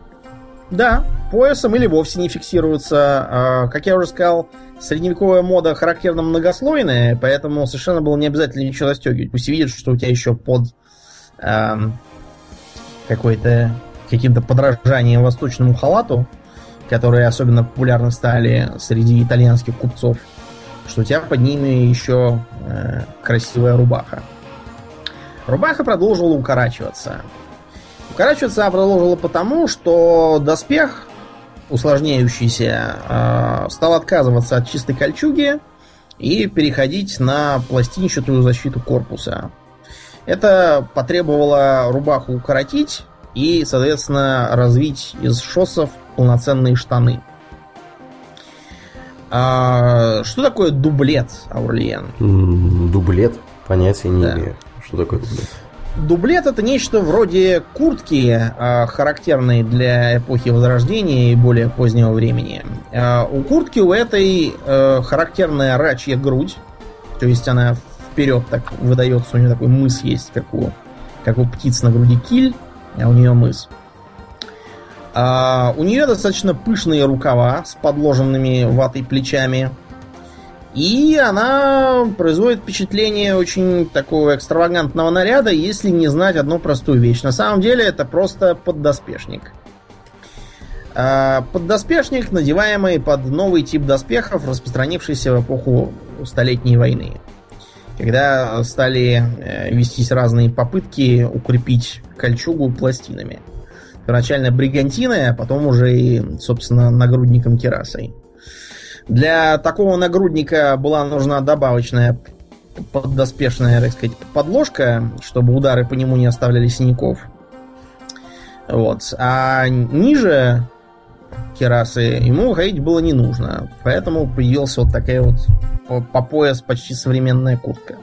Да, поясом или вовсе не фиксируются. Как я уже сказал, средневековая мода характерно многослойная, поэтому совершенно было не обязательно ничего застегивать. Пусть видят, что у тебя еще под э, какой-то каким-то подражанием восточному халату, которые особенно популярны стали среди итальянских купцов, что у тебя под ними еще э, красивая рубаха. Рубаха продолжила укорачиваться. Укорачиваться продолжила потому, что доспех, усложняющийся, стал отказываться от чистой кольчуги и переходить на пластинчатую защиту корпуса. Это потребовало рубаху укоротить и, соответственно, развить из шоссов полноценные штаны. А что такое дублет, Аурельян? Дублет? Понятия не да. имею. Что такое дублет? Дублет — это нечто вроде куртки, характерной для эпохи Возрождения и более позднего времени. У куртки у этой характерная рачья грудь, то есть она вперед так выдается, у нее такой мыс есть, как у, как у птиц на груди киль, а у нее мыс. У нее достаточно пышные рукава с подложенными ватой плечами. И она производит впечатление очень такого экстравагантного наряда, если не знать одну простую вещь. На самом деле это просто поддоспешник. Поддоспешник, надеваемый под новый тип доспехов, распространившийся в эпоху Столетней войны. Когда стали вестись разные попытки укрепить кольчугу пластинами. Первоначально бригантиной, а потом уже и, собственно, нагрудником кирасой. Для такого нагрудника была нужна добавочная поддоспешная, так сказать, подложка, чтобы удары по нему не оставляли синяков. Вот. А ниже кирасы ему уходить было не нужно. Поэтому появилась вот такая вот по пояс почти современная куртка.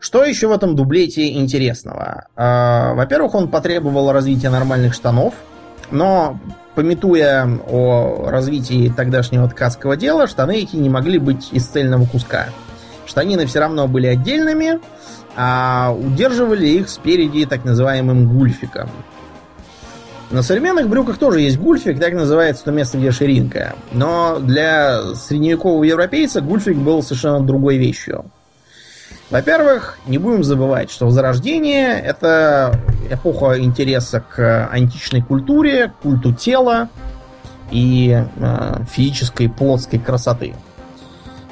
Что еще в этом дублете интересного? Во-первых, он потребовал развития нормальных штанов, но... Памятуя о развитии тогдашнего ткацкого дела, штаны эти не могли быть из цельного куска. Штанины все равно были отдельными, а удерживали их спереди так называемым гульфиком. На современных брюках тоже есть гульфик, так называется то место, где ширинка. Но для средневекового европейца гульфик был совершенно другой вещью. Во-первых, не будем забывать, что Возрождение — это эпоха интереса к античной культуре, культу тела и э, физической плотской красоты.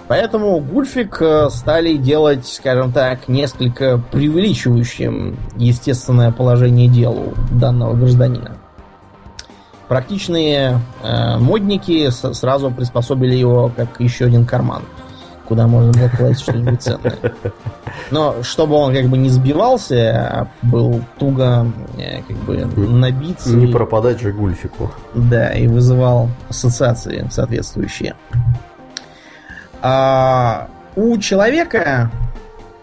Поэтому гульфик стали делать, скажем так, несколько преувеличивающим естественное положение дела данного гражданина. Практичные э, модники с- сразу приспособили его как еще один карман, куда можно было класть что-нибудь ценное. Но чтобы он как бы не сбивался, а был туго как бы набит. Не и... пропадать же гульфику. Да, и вызывал ассоциации соответствующие. А у человека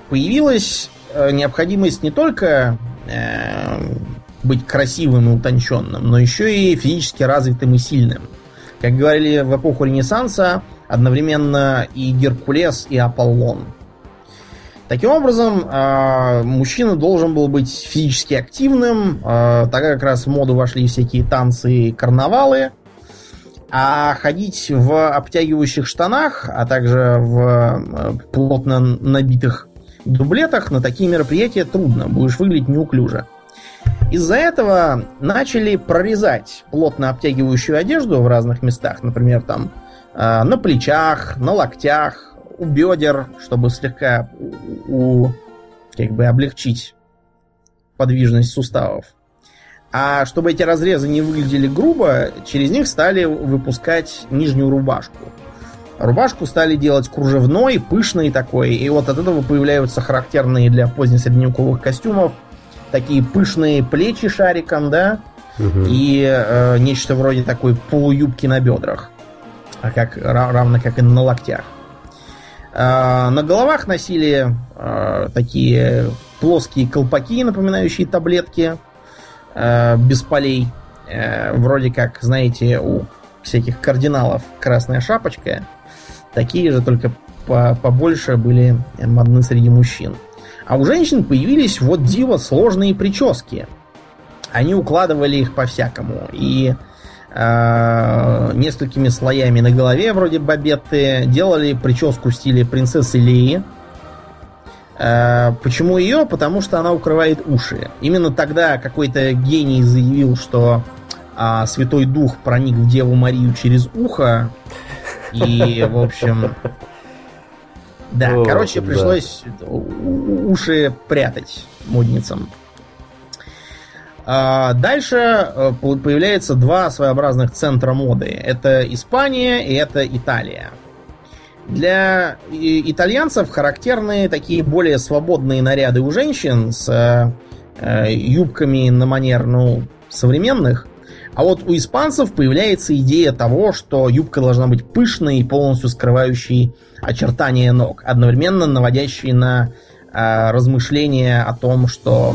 появилась необходимость не только быть красивым и утонченным, но еще и физически развитым и сильным. Как говорили в эпоху Ренессанса, одновременно и Геркулес, и Аполлон. Таким образом, мужчина должен был быть физически активным, тогда как раз в моду вошли всякие танцы и карнавалы, а ходить в обтягивающих штанах, а также в плотно набитых дублетах на такие мероприятия трудно, будешь выглядеть неуклюже. Из-за этого начали прорезать плотно обтягивающую одежду в разных местах, например, там на плечах, на локтях, у бедер, чтобы слегка у, как бы облегчить подвижность суставов. А чтобы эти разрезы не выглядели грубо, через них стали выпускать нижнюю рубашку. Рубашку стали делать кружевной, пышной такой, и вот от этого появляются характерные для позднесредневековых костюмов такие пышные плечи шариком, да, угу. и э, нечто вроде такой полуюбки на бедрах, а как, равно как и на локтях. На головах носили э, такие плоские колпаки, напоминающие таблетки, э, без полей. Э, вроде как, знаете, у всяких кардиналов красная шапочка. Такие же, только по- побольше были модны среди мужчин. А у женщин появились, вот диво, сложные прически. Они укладывали их по-всякому. И... несколькими слоями на голове, вроде бобетты, делали прическу в стиле принцессы Леи. Почему ее? Потому что она укрывает уши. Именно тогда какой-то гений заявил, что а, Святой Дух проник в Деву Марию через ухо. И, в общем... Да, О, короче, да. пришлось уши прятать модницам. Дальше появляется два своеобразных центра моды. Это Испания и это Италия. Для итальянцев характерны такие более свободные наряды у женщин с юбками на манер, ну, современных. А вот у испанцев появляется идея того, что юбка должна быть пышной и полностью скрывающей очертания ног, одновременно наводящей на размышления о том, что...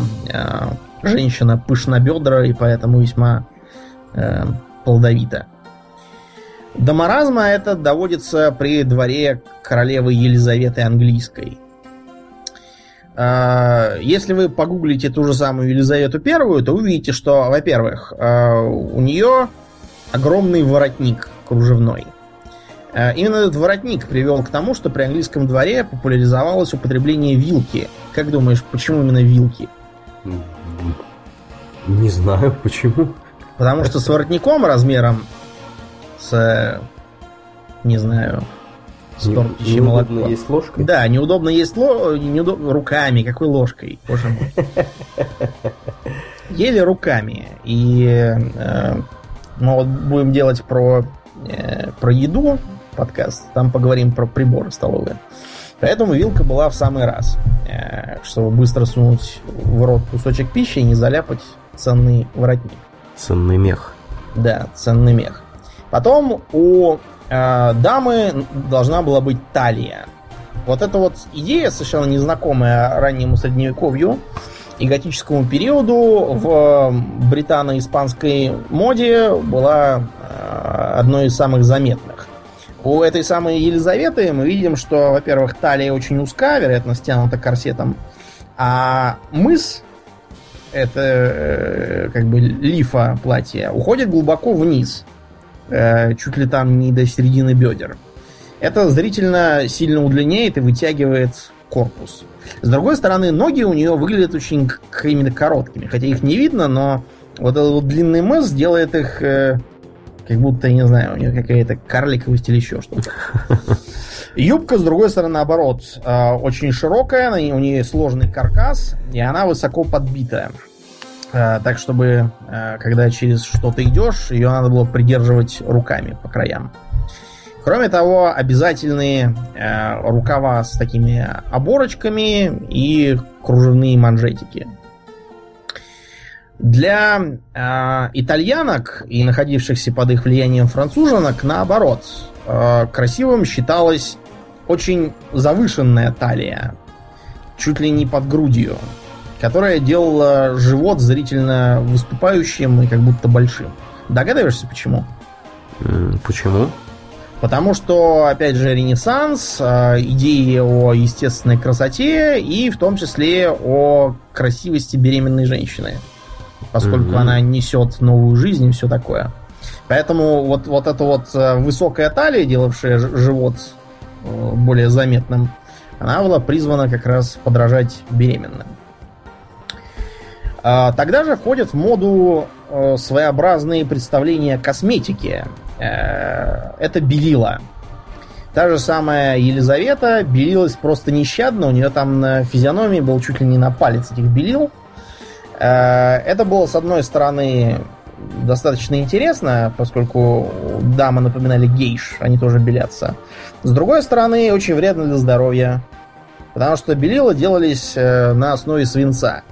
женщина пышнобедра и поэтому весьма э, плодовита. До маразма это доводится при дворе королевы Елизаветы Английской. Э, если вы погуглите ту же самую Елизавету Первую, то увидите, что, во-первых, э, у нее огромный воротник кружевной. Э, именно этот воротник привел к тому, что при английском дворе популяризовалось употребление вилки. Как думаешь, почему именно вилки? Не знаю, почему. Потому что с воротником размером с... Не знаю... С тортищей молока. Неудобно есть ложкой? Да, неудобно есть ло... неудоб... руками. Какой ложкой? Боже мой. Еле руками. И э, мы вот будем делать про, э, про еду подкаст. Там поговорим про приборы столовые. Поэтому вилка была в самый раз, чтобы быстро сунуть в рот кусочек пищи и не заляпать ценный воротник. Ценный мех. Да, ценный мех. Потом у э, дамы должна была быть талия. Вот эта вот идея, совершенно незнакомая раннему средневековью и готическому периоду, в британо-испанской моде была э, одной из самых заметных. У этой самой Елизаветы мы видим, что, во-первых, талия очень узка, вероятно, стянута корсетом, а мыс, это как бы лифа платья, уходит глубоко вниз, чуть ли там не до середины бедер. Это зрительно сильно удлиняет и вытягивает корпус. С другой стороны, ноги у нее выглядят очень именно короткими, хотя их не видно, но вот этот вот длинный мыс делает их... Как будто, я не знаю, у нее какая-то карликовость или еще что-то. Юбка, с другой стороны, наоборот, очень широкая, у нее сложный каркас, и она высоко подбита. Так, чтобы, когда через что-то идешь, ее надо было придерживать руками по краям. Кроме того, обязательные рукава с такими оборочками и кружевные манжетики. Для э, итальянок и находившихся под их влиянием француженок, наоборот, э, красивым считалась очень завышенная талия, чуть ли не под грудью. которая делала живот зрительно выступающим и как будто большим. Догадываешься, почему? Почему? Потому что, опять же, Ренессанс, идеи о естественной красоте и в том числе о красивости беременной женщины, поскольку mm-hmm. она несет новую жизнь и все такое. Поэтому вот, вот эта вот высокая талия, делавшая живот более заметным, она была призвана как раз подражать беременным. Тогда же входят в моду своеобразные представления о косметике. Это белила. Та же самая Елизавета белилась просто нещадно. У нее там на физиономии был чуть ли не на палец этих белил. Это было, с одной стороны, достаточно интересно, поскольку дамы напоминали гейш, они тоже белятся. С другой стороны, очень вредно для здоровья, потому что белила делались на основе свинца.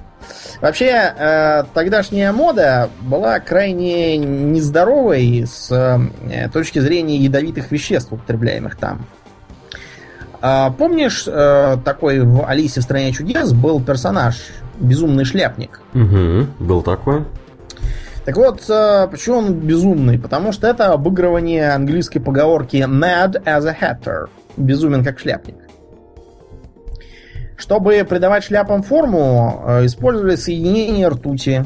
Вообще, э, тогдашняя мода была крайне нездоровой с э, точки зрения ядовитых веществ, употребляемых там. Э, помнишь, э, такой в «Алисе в стране чудес» был персонаж, безумный шляпник? Угу, был такой. Так вот, э, почему он безумный? Потому что это обыгрывание английской поговорки «mad as a hatter» – «безумен как шляпник». Чтобы придавать шляпам форму, использовали соединение ртути.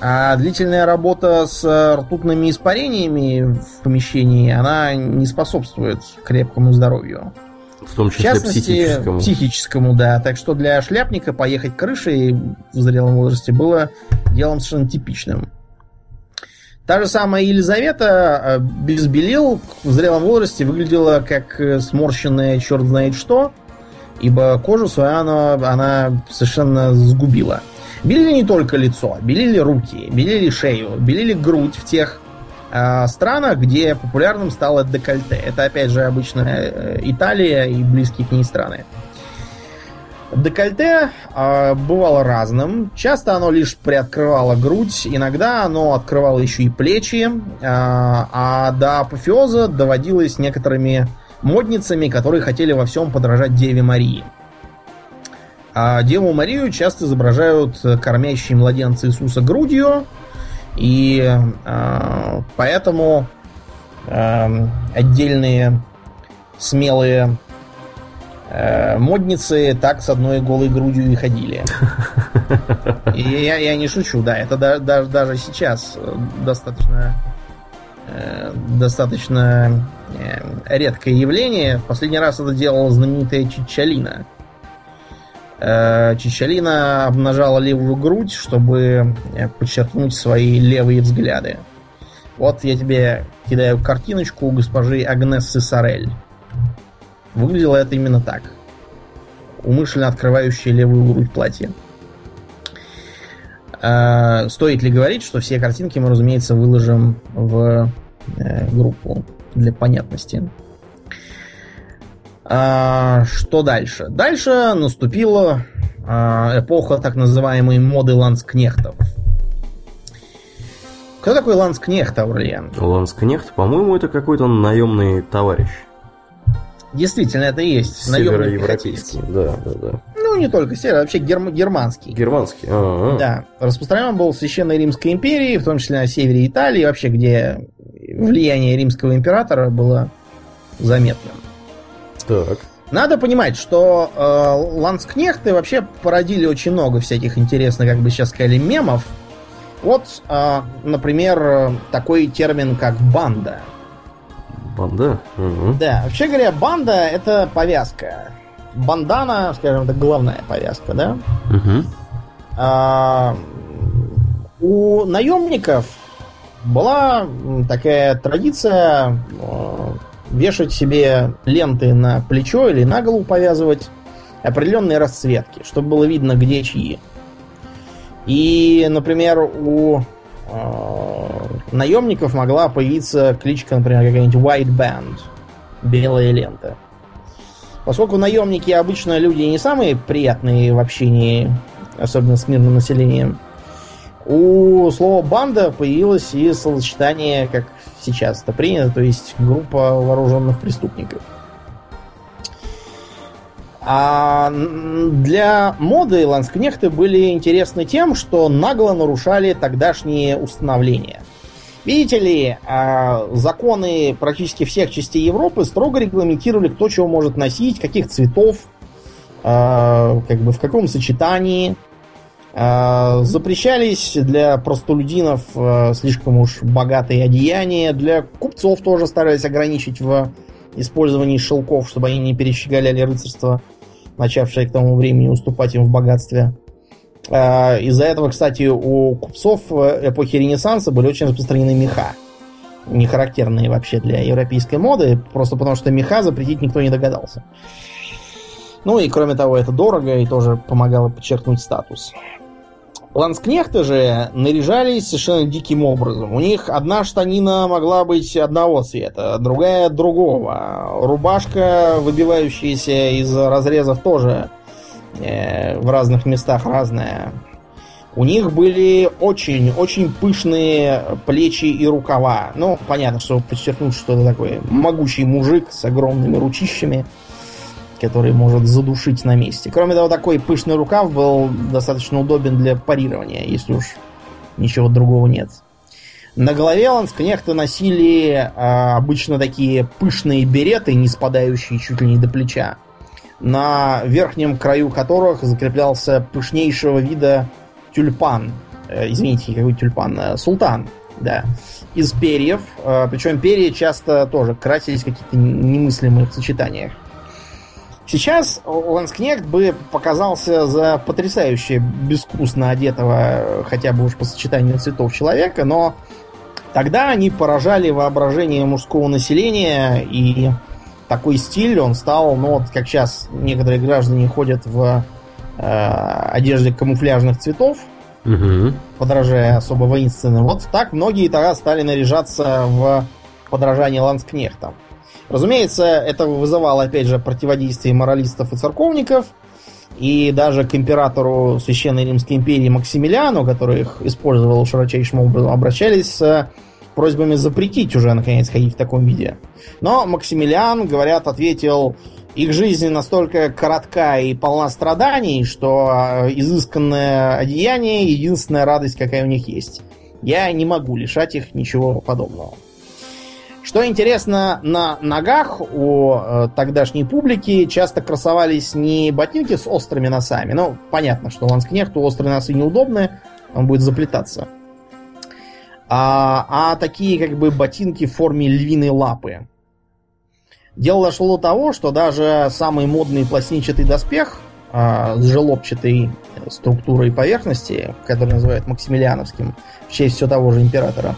А длительная работа с ртутными испарениями в помещении, она не способствует крепкому здоровью. В том числе в частности, психическому. психическому, да. Так что для шляпника поехать крышей в зрелом возрасте было делом совершенно типичным. Та же самая Елизавета без белил в зрелом возрасте выглядела как сморщенная черт знает что. Ибо кожу свою она, она совершенно сгубила. Белили не только лицо, белили руки, белили шею, белили грудь в тех э, странах, где популярным стало декольте. Это, опять же, обычно э, Италия и близкие к ней страны. Декольте э, бывало разным. Часто оно лишь приоткрывало грудь, иногда оно открывало еще и плечи. Э, а до апофеоза доводилось некоторыми модницами, которые хотели во всем подражать Деве Марии. А Деву Марию часто изображают кормящие младенца Иисуса грудью, и э, поэтому э, отдельные смелые э, модницы так с одной голой грудью и ходили. И я, я не шучу, да, это да, да, даже сейчас достаточно... достаточно редкое явление. В последний раз это делала знаменитая Чиччолина. Чиччолина обнажала левую грудь, чтобы подчеркнуть свои левые взгляды. Вот я тебе кидаю картиночку у госпожи Агнессы Сорель. Выглядело это именно так. Умышленно открывающее левую грудь платье. Стоит ли говорить, что все картинки мы, разумеется, выложим в группу для понятности. Что дальше? Дальше наступила эпоха так называемой моды ланскнехтов. Кто такой ланскнехт, Ауральян? Ланскнехт, по-моему, это какой-то наемный товарищ. Действительно, это и есть наемный пехотинец. Да, да, да. Ну, не только северо, вообще герм... германский. Германский, а-а-а. Да. Распространен был в Священной Римской империи, в том числе на севере Италии, вообще, где влияние римского императора было заметным. Так. Надо понимать, что э, ланскнехты вообще породили очень много всяких интересных, как бы сейчас сказали, мемов. Вот, э, например, такой термин, как банда. Банда? Угу. Да. Вообще говоря, банда – это повязка. Бандана, скажем, это главная повязка, да? Угу. А, у наемников была такая традиция вешать себе ленты на плечо или на голову повязывать определенные расцветки, чтобы было видно, где чьи. И, например, у а, наемников могла появиться кличка, например, какая-нибудь White Band, белая лента. Поскольку наемники обычно люди не самые приятные в общении, особенно с мирным населением, у слова «банда» появилось и словосочетание, как сейчас это принято, то есть группа вооруженных преступников. А для моды ланскнехты были интересны тем, что нагло нарушали тогдашние установления. Видите ли, законы практически всех частей Европы строго регламентировали, кто чего может носить, каких цветов, как бы в каком сочетании. Запрещались для простолюдинов слишком уж богатые одеяния. Для купцов тоже старались ограничить в использовании шелков, чтобы они не перещеголяли рыцарство, начавшее к тому времени уступать им в богатстве. Из-за этого, кстати, у купцов эпохи Ренессанса были очень распространены меха. Не характерные вообще для европейской моды, просто потому что меха запретить никто не догадался. Ну и кроме того, это дорого и тоже помогало подчеркнуть статус. Ланскнехты же наряжались совершенно диким образом. У них одна штанина могла быть одного цвета, другая другого. Рубашка, выбивающаяся из разрезов, тоже э, в разных местах разная. У них были очень-очень пышные плечи и рукава. Ну, понятно, чтобы подчеркнуть, что это такой могучий мужик с огромными ручищами, который может задушить на месте. Кроме того, такой пышный рукав был достаточно удобен для парирования, если уж ничего другого нет. На голове ланскнехты носили э, обычно такие пышные береты, не спадающие чуть ли не до плеча, на верхнем краю которых закреплялся пышнейшего вида тюльпан. Э, извините, какой тюльпан? Э, султан, да. Из перьев. Э, причем перья часто тоже красились в каких-то немыслимых сочетаниях. Сейчас ланскнехт бы показался за потрясающе безвкусно одетого, хотя бы уж по сочетанию цветов, человека, но тогда они поражали воображение мужского населения, и такой стиль он стал, ну вот как сейчас некоторые граждане ходят в э, одежде камуфляжных цветов, угу, подражая особо воинственным. Вот так многие тогда стали наряжаться в подражание ланскнехтам. Разумеется, это вызывало, опять же, противодействие моралистов и церковников, и даже к императору Священной Римской империи Максимилиану, который их использовал широчайшим образом, обращались с просьбами запретить уже, наконец, ходить в таком виде. Но Максимилиан, говорят, ответил: их жизнь настолько коротка и полна страданий, что изысканное одеяние — единственная радость, какая у них есть. Я не могу лишать их ничего подобного. Что интересно, на ногах у э, тогдашней публики часто красовались не ботинки с острыми носами. Ну, понятно, что ланскнехту острые носы неудобны, он будет заплетаться. А, а такие как бы ботинки в форме львиной лапы. Дело дошло до того, что даже самый модный пластинчатый доспех э, с желобчатой структурой поверхности, который называют Максимилиановским в честь все того же императора,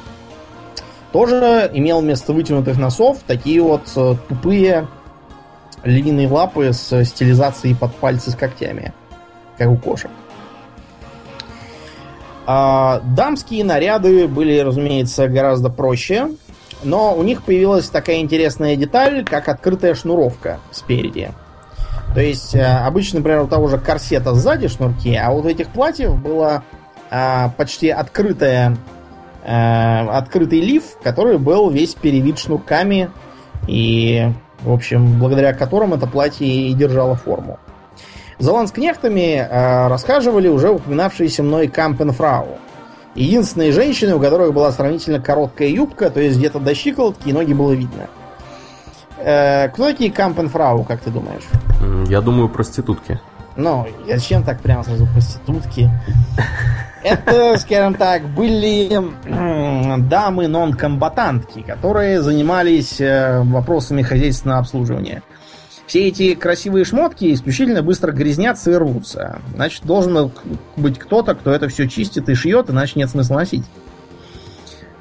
тоже имел вместо вытянутых носов такие вот тупые львиные лапы с стилизацией под пальцы с когтями, как у кошек. А дамские наряды были, разумеется, гораздо проще, но у них появилась такая интересная деталь, как открытая шнуровка спереди. То есть обычно, например, у того же корсета сзади шнурки, а вот у этих платьев было а, почти открытая открытый лиф, который был весь перевит шнурками и, в общем, благодаря которым это платье и держало форму. За ланскнехтами э, расхаживали уже упоминавшиеся мной кампенфрау. Единственные женщины, у которых была сравнительно короткая юбка, то есть где-то до щиколотки, и ноги было видно. Э, кто такие кампенфрау, как ты думаешь? Я думаю, проститутки. Ну, зачем так прямо сразу проститутки? Это, скажем так, были дамы нон-комбатантки, которые занимались вопросами хозяйственного обслуживания. Все эти красивые шмотки исключительно быстро грязнятся и рвутся. Значит, должен быть кто-то, кто это все чистит и шьет, иначе нет смысла носить.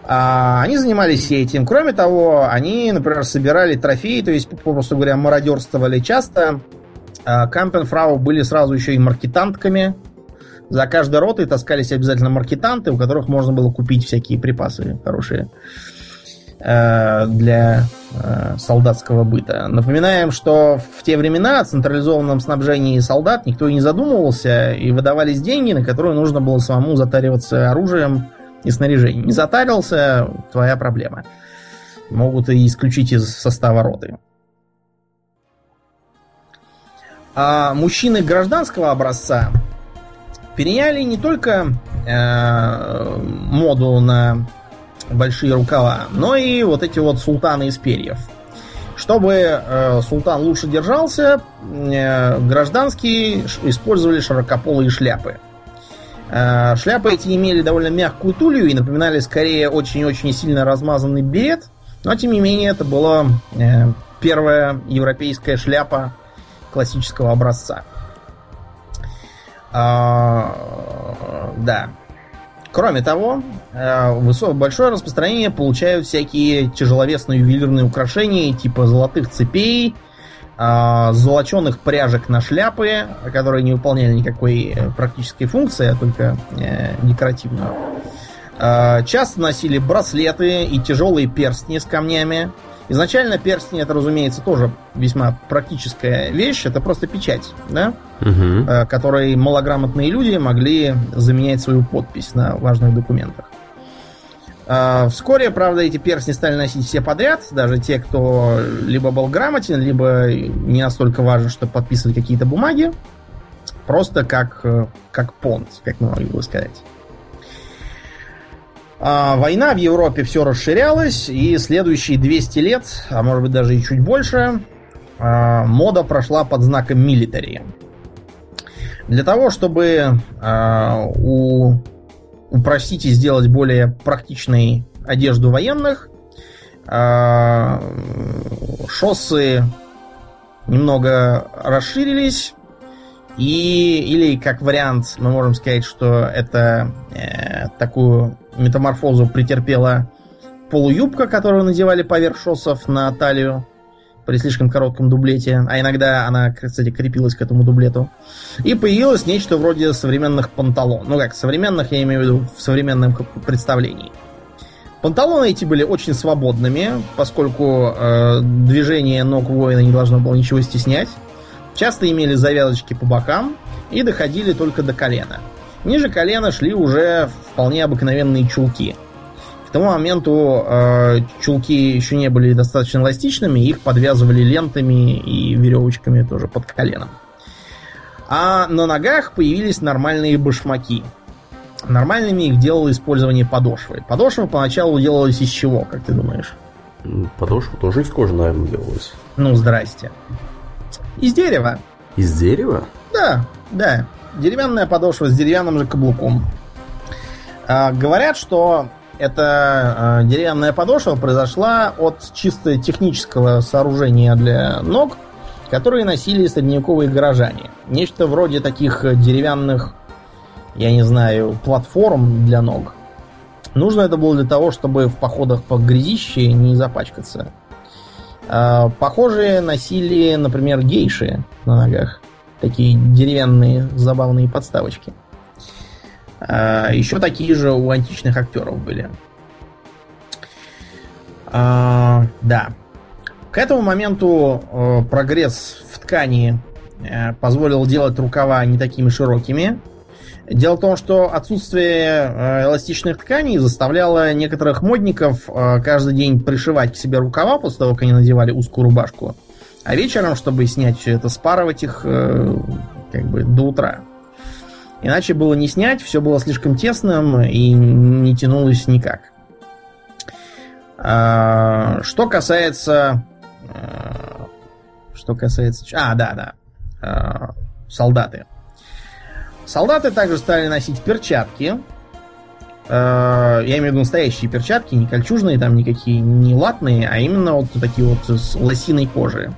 А они занимались этим. Кроме того, они, например, собирали трофеи, то есть, попросту говоря, мародерствовали часто. Кампенфрау были сразу еще и маркетантками. За каждой ротой таскались обязательно маркетанты, у которых можно было купить всякие припасы хорошие э, для э, солдатского быта. Напоминаем, что в те времена о централизованном снабжении солдат никто и не задумывался, и выдавались деньги, на которые нужно было самому затариваться оружием и снаряжением. Не затарился — твоя проблема. Могут и исключить из состава роты. А мужчины гражданского образца переняли не только э, моду на большие рукава, но и вот эти вот султаны из перьев. Чтобы э, султан лучше держался, э, гражданские использовали широкополые шляпы. Э, шляпы эти имели довольно мягкую тулью и напоминали скорее очень-очень сильно размазанный берет, но тем не менее это была э, первая европейская шляпа классического образца. А, да. Кроме того, большое распространение получают всякие тяжеловесные ювелирные украшения типа золотых цепей, золоченых пряжек на шляпы, которые не выполняли никакой практической функции, а только декоративную. Часто носили браслеты и тяжелые перстни с камнями. Изначально перстни, это, разумеется, тоже весьма практическая вещь. Это просто печать, да? Угу. Которой малограмотные люди могли заменять свою подпись на важных документах. Вскоре, правда, эти перстни стали носить все подряд. Даже те, кто либо был грамотен, либо не настолько важен, чтобы подписывать какие-то бумаги. Просто как, как понт, как мы могли бы сказать. Война в Европе все расширялась, и следующие двести лет, а может быть даже и чуть больше, мода прошла под знаком милитари. Для того, чтобы у... упростить и сделать более практичной одежду военных, шоссы немного расширились. И, или, как вариант, мы можем сказать, что это э, такую метаморфозу претерпела полуюбка, которую надевали поверх шоссов на талию при слишком коротком дублете, а иногда она, кстати, крепилась к этому дублету, и появилось нечто вроде современных панталон. Ну как, современных, я имею в виду в современном представлении. Панталоны эти были очень свободными, поскольку э, движение ног воина не должно было ничего стеснять. Часто имели завязочки по бокам и доходили только до колена. Ниже колена шли уже вполне обыкновенные чулки. К тому моменту э, чулки еще не были достаточно эластичными, их подвязывали лентами и веревочками тоже под коленом. А на ногах появились нормальные башмаки. Нормальными их делало использование подошвы. Подошва поначалу делалась из чего, как ты думаешь? Подошва тоже из кожи, наверное, делалась. Ну, здрасте. Из дерева. Из дерева? Да, да. Деревянная подошва с деревянным же каблуком. А, говорят, что эта а, деревянная подошва произошла от чисто технического сооружения для ног, которые носили средневековые горожане. Нечто вроде таких деревянных, я не знаю, платформ для ног. Нужно это было для того, чтобы в походах по грязище не запачкаться. Похожие носили, например, гейши на ногах. Такие деревянные забавные подставочки. Еще такие же у античных актеров были. Да. К этому моменту прогресс в ткани позволил делать рукава не такими широкими. Дело в том, что отсутствие эластичных тканей заставляло некоторых модников каждый день пришивать к себе рукава после того, как они надевали узкую рубашку. А вечером, чтобы снять все это, спарывать их как бы до утра. Иначе было не снять, все было слишком тесным и не тянулось никак. Что касается... Что касается... А, да, да. Солдаты. Солдаты также стали носить перчатки. Я имею в виду настоящие перчатки, не кольчужные, там никакие не латные, а именно вот такие вот с лосиной кожи.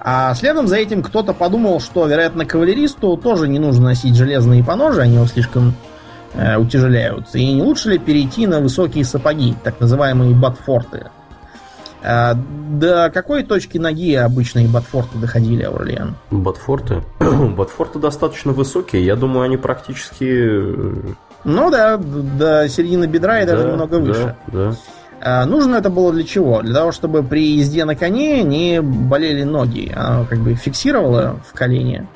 А следом за этим кто-то подумал, что, вероятно, кавалеристу тоже не нужно носить железные поножи, они его слишком э, утяжеляют. И не лучше ли перейти на высокие сапоги, так называемые ботфорты? А до какой точки ноги обычные ботфорты доходили, Ауральян? Ботфорты? Ботфорты достаточно высокие. Я думаю, они практически... Ну да, до середины бедра и да, даже немного выше. Да, да. А нужно это было для чего? Для того, чтобы при езде на коне не болели ноги. Оно как бы фиксировало в колене.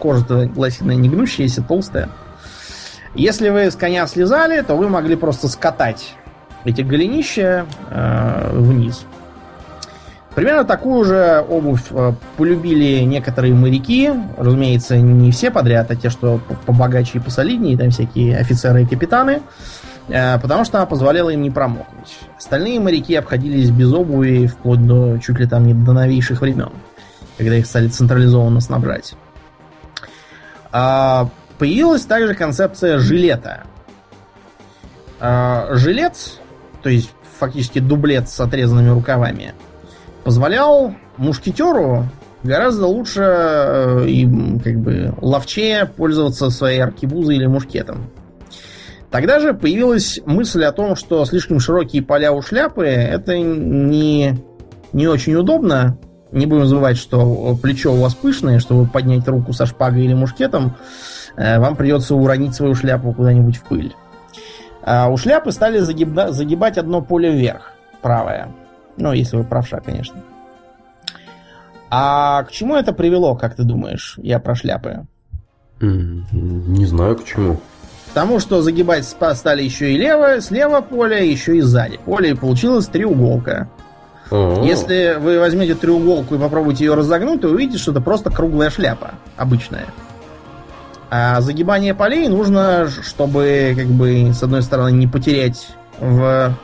Кожа-то лосиная, не гнущаяся, толстая. Если вы с коня слезали, то вы могли просто скатать эти голенища э, вниз. Примерно такую же обувь полюбили некоторые моряки. Разумеется, не все подряд, а те, что побогаче и посолиднее, там всякие офицеры и капитаны. Потому что она позволяла им не промокнуть. Остальные моряки обходились без обуви вплоть до чуть ли там не до новейших времен, когда их стали централизованно снабжать. Появилась также концепция жилета. Жилет, то есть фактически дублет с отрезанными рукавами, позволял мушкетеру гораздо лучше и как бы ловчее пользоваться своей аркебузой или мушкетом. Тогда же появилась мысль о том, что слишком широкие поля у шляпы это не, не очень удобно. Не будем забывать, что плечо у вас пышное, чтобы поднять руку со шпагой или мушкетом, вам придется уронить свою шляпу куда-нибудь в пыль. А у шляпы стали загиба- загибать одно поле вверх, правое. Ну, если вы правша, конечно. А к чему это привело, как ты думаешь? Я про шляпы. Не знаю, к чему. Потому что загибать стали еще и лево, слева поле, еще и сзади. Поле, и получилось треуголка. О-о-о. Если вы возьмете треуголку и попробуете ее разогнуть, то увидите, что это просто круглая шляпа, обычная. А загибание полей нужно, чтобы, как бы, с одной стороны, не потерять в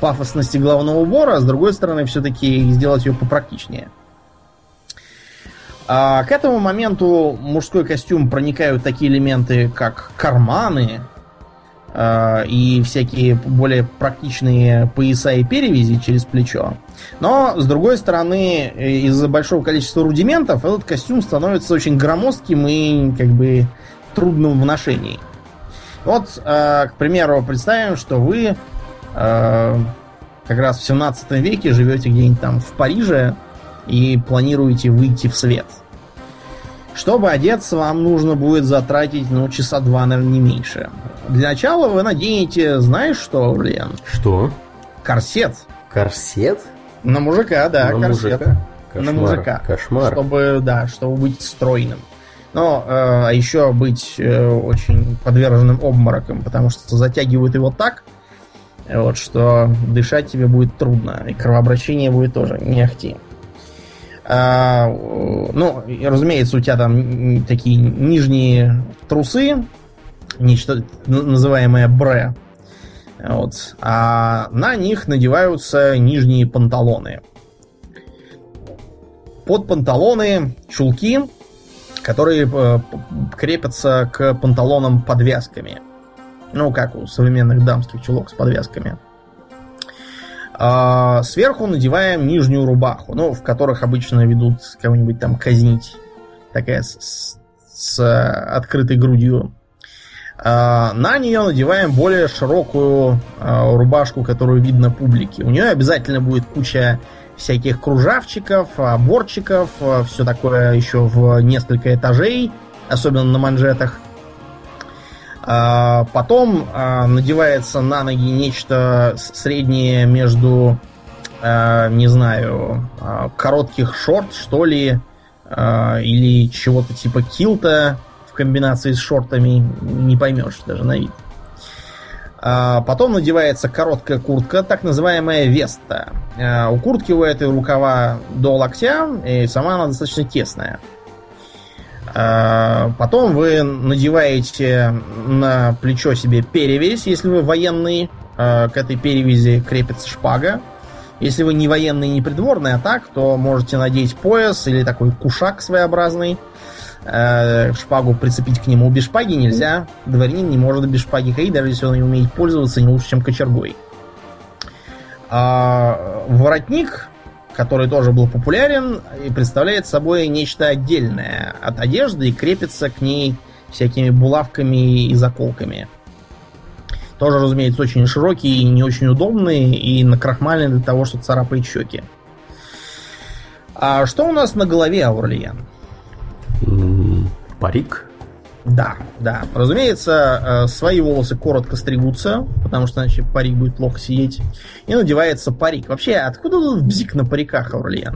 пафосности главного убора, а с другой стороны, все-таки сделать ее попрактичнее. А к этому моменту в мужской костюм проникают такие элементы, как карманы э, и всякие более практичные пояса и перевязи через плечо. Но, с другой стороны, из-за большого количества рудиментов этот костюм становится очень громоздким и, как бы, трудным в ношении. Вот, э, к примеру, представим, что вы э, как раз в семнадцатом веке живете где-нибудь там в Париже, и планируете выйти в свет. Чтобы одеться, вам нужно будет затратить, ну, часа два, наверное, не меньше. Для начала вы наденете, знаешь что, Лен? Что? Корсет. Корсет? На мужика, да, на корсет. Мужика. Кошмар. На мужика. Кошмар. Чтобы, да, чтобы быть стройным. Но э, а еще быть э, очень подверженным обморокам, потому что затягивают его так, вот, что дышать тебе будет трудно, и кровообращение будет тоже не ахти. А, ну, разумеется, у тебя там такие нижние трусы, нечто называемое бре, вот, а на них надеваются нижние панталоны. Под панталоны чулки, которые крепятся к панталонам подвязками. Ну, как у современных дамских чулок с подвязками. Сверху надеваем нижнюю рубаху, ну, в которых обычно ведут кого-нибудь там казнить. Такая с, с открытой грудью. На нее надеваем более широкую рубашку, которую видно публике. У нее обязательно будет куча всяких кружавчиков, оборчиков, все такое еще в несколько этажей, особенно на манжетах. Потом надевается на ноги нечто среднее между, не знаю, коротких шорт, что ли, или чего-то типа килта в комбинации с шортами, не поймешь даже на вид. Потом надевается короткая куртка, так называемая веста. У куртки у этой рукава до локтя, и сама она достаточно тесная. Потом вы надеваете на плечо себе перевязь, если вы военный. К этой перевязи крепится шпага. Если вы не военный, не придворный, а так, то можете надеть пояс или такой кушак своеобразный. Шпагу прицепить к нему. Без шпаги нельзя. Дворянин не может без шпаги ходить, даже если он не умеет пользоваться, не лучше, чем кочергой. Воротник, который тоже был популярен, и представляет собой нечто отдельное от одежды и крепится к ней всякими булавками и заколками. Тоже, разумеется, очень широкий и не очень удобный, и накрахмаленный для того, что царапает щеки. А что у нас на голове, Ауральян? Парик? Да, да. Разумеется, свои волосы коротко стригутся, потому что иначе парик будет плохо сидеть. И надевается парик. Вообще, откуда тут бзик на париках, Ауральян?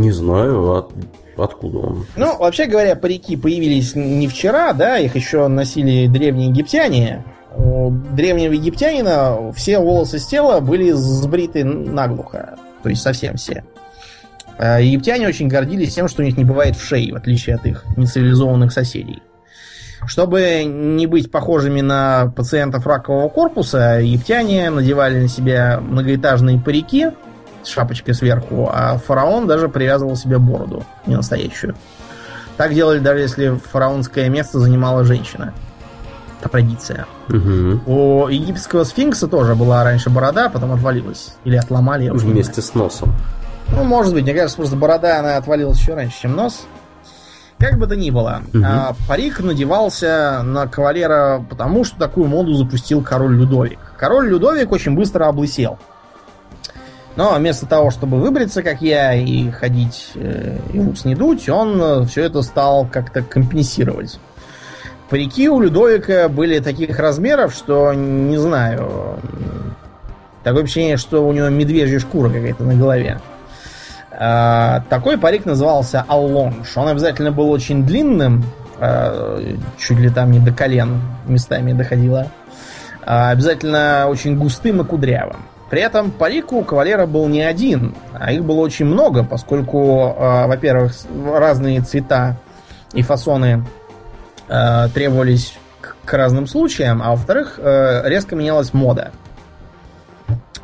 Не знаю, от... откуда он. Ну, вообще говоря, парики появились не вчера, да, их еще носили древние египтяне. У древнего египтянина все волосы с тела были сбриты наглухо, то есть совсем все. Египтяне очень гордились тем, что у них не бывает вшей, в отличие от их нецивилизованных соседей. Чтобы не быть похожими на пациентов ракового корпуса, египтяне надевали на себя многоэтажные парики с шапочкой сверху, а фараон даже привязывал себе бороду, не настоящую. Так делали даже если фараонское место занимала женщина. Традиция. Угу. У египетского сфинкса тоже была раньше борода, потом отвалилась. Или отломали. Я уже Вместе с носом. Ну, может быть. Мне кажется, просто борода, она отвалилась еще раньше, чем нос. Как бы то ни было. Угу. А, парик надевался на кавалера потому, что такую моду запустил король Людовик. Король Людовик очень быстро облысел. Но вместо того, чтобы выбриться, как я, и ходить, и ус не дуть, он все это стал как-то компенсировать. Парики у Людовика были таких размеров, что, не знаю, такое ощущение, что у него медвежья шкура какая-то на голове. Такой парик назывался аллонж. Он обязательно был очень длинным, чуть ли там не до колен местами доходило. Обязательно очень густым и кудрявым. При этом парик у кавалера был не один, а их было очень много, поскольку, во-первых, разные цвета и фасоны требовались к разным случаям, а во-вторых, резко менялась мода.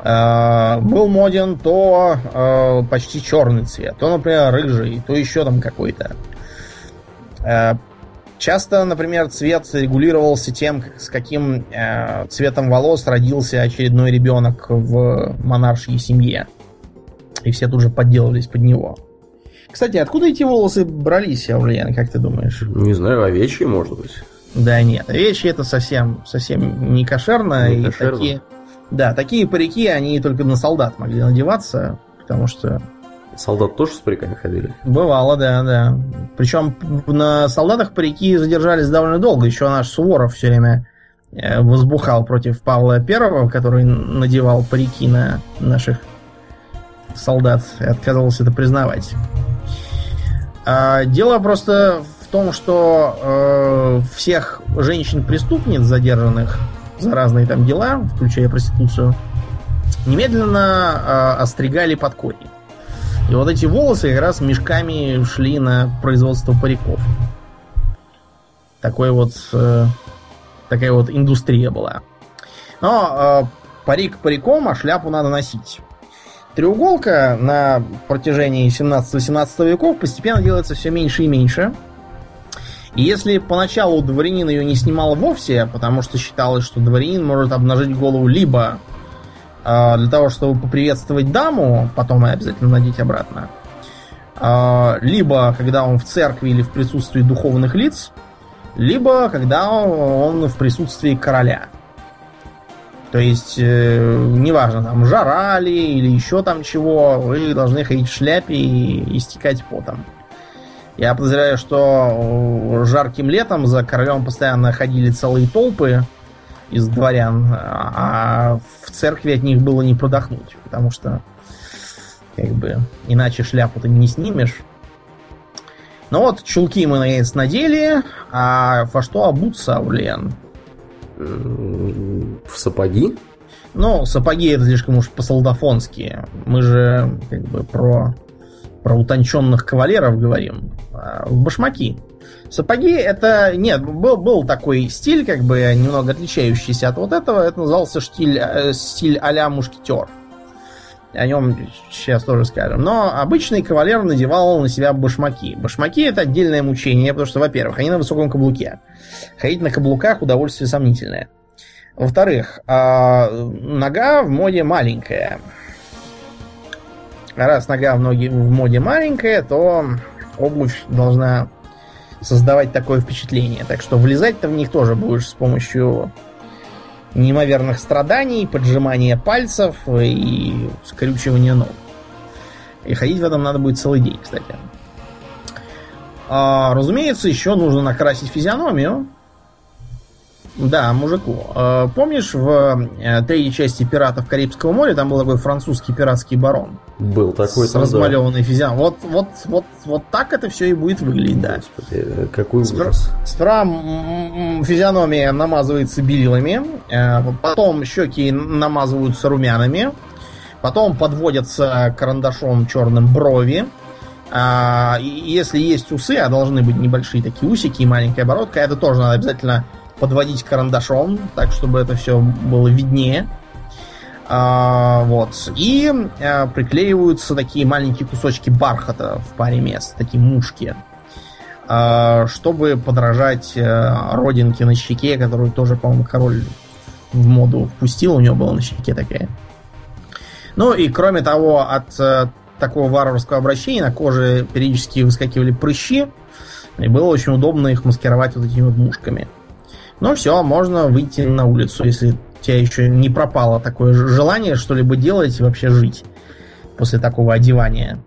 Был моден то почти черный цвет, то, например, рыжий, то еще там какой-то. Часто, например, цвет регулировался тем, с каким цветом волос родился очередной ребенок в монаршей семье. И все тут же подделывались под него. Кстати, откуда эти волосы брались, Ауральян, как ты думаешь? Не знаю, овечьи, может быть. Да нет, овечьи это совсем, совсем не кошерно. Не и кошерно. Такие, да, такие парики, они только на солдат могли надеваться, потому что... Солдат тоже с париками ходили? Бывало, да, да. Причем на солдатах парики задержались довольно долго. Еще наш Суворов все время возбухал против Павла Первого, который надевал парики на наших солдат и отказывался это признавать. Дело просто в том, что э, всех женщин-преступниц, задержанных за разные там дела, включая проституцию, немедленно э, остригали под корень. И вот эти волосы как раз мешками шли на производство париков. Такой вот, э, такая вот индустрия была. Но э, парик париком, а шляпу надо носить. Треуголка на протяжении семнадцатого-восемнадцатого веков постепенно делается все меньше и меньше. И если поначалу дворянин ее не снимал вовсе, потому что считалось, что дворянин может обнажить голову либо э, для того, чтобы поприветствовать даму, потом ее обязательно надеть обратно, э, либо когда он в церкви или в присутствии духовных лиц, либо когда он в присутствии короля. То есть, э, неважно, там, жара ли или еще там чего, вы должны ходить в шляпе и истекать потом. Я подозреваю, что жарким летом за королем постоянно ходили целые толпы из дворян, а в церкви от них было не продохнуть, потому что, как бы, иначе шляпу ты не снимешь. Ну вот, чулки мы, наконец, надели, а во что обуться, Ауральян? В сапоги? Ну, сапоги это слишком уж по-солдафонски. Мы же как бы про, про утонченных кавалеров говорим. А в башмаки. Сапоги это... Нет, был, был такой стиль, как бы немного отличающийся от вот этого. Это назывался штиль, стиль а-ля мушкетер. О нем сейчас тоже скажем. Но обычный кавалер надевал на себя башмаки. Башмаки это отдельное мучение, потому что, во-первых, они на высоком каблуке. Ходить на каблуках удовольствие сомнительное. Во-вторых, нога в моде маленькая. Раз нога в моде маленькая, то обувь должна создавать такое впечатление. Так что влезать-то в них тоже будешь с помощью неимоверных страданий, поджимания пальцев и скрючивания ног. И ходить в этом надо будет целый день, кстати. А, разумеется, еще нужно накрасить физиономию. Да, мужику. А, помнишь, в третьей части «Пиратов Карибского моря» там был такой французский пиратский барон? Был такой. С там, размалеванной да. физиономией. Вот, вот, вот, вот так это все и будет выглядеть, да. Господи, какой ужас. Справа физиономия намазывается белилами, потом щеки намазываются румянами, потом подводятся карандашом черным брови, А если есть усы, а должны быть небольшие такие усики и маленькая бородка, это тоже надо обязательно подводить карандашом, так, чтобы это все было виднее. А, вот. И а, приклеиваются такие маленькие кусочки бархата в паре мест, такие мушки, а, чтобы подражать а, родинке на щеке, которую тоже, по-моему, король в моду впустил, у него была на щеке такая. Ну и кроме того, от а, такого варварского обращения на коже периодически выскакивали прыщи, и было очень удобно их маскировать вот этими вот мушками. Ну все, можно выйти на улицу, если у тебя еще не пропало такое желание что-либо делать и вообще жить после такого одевания.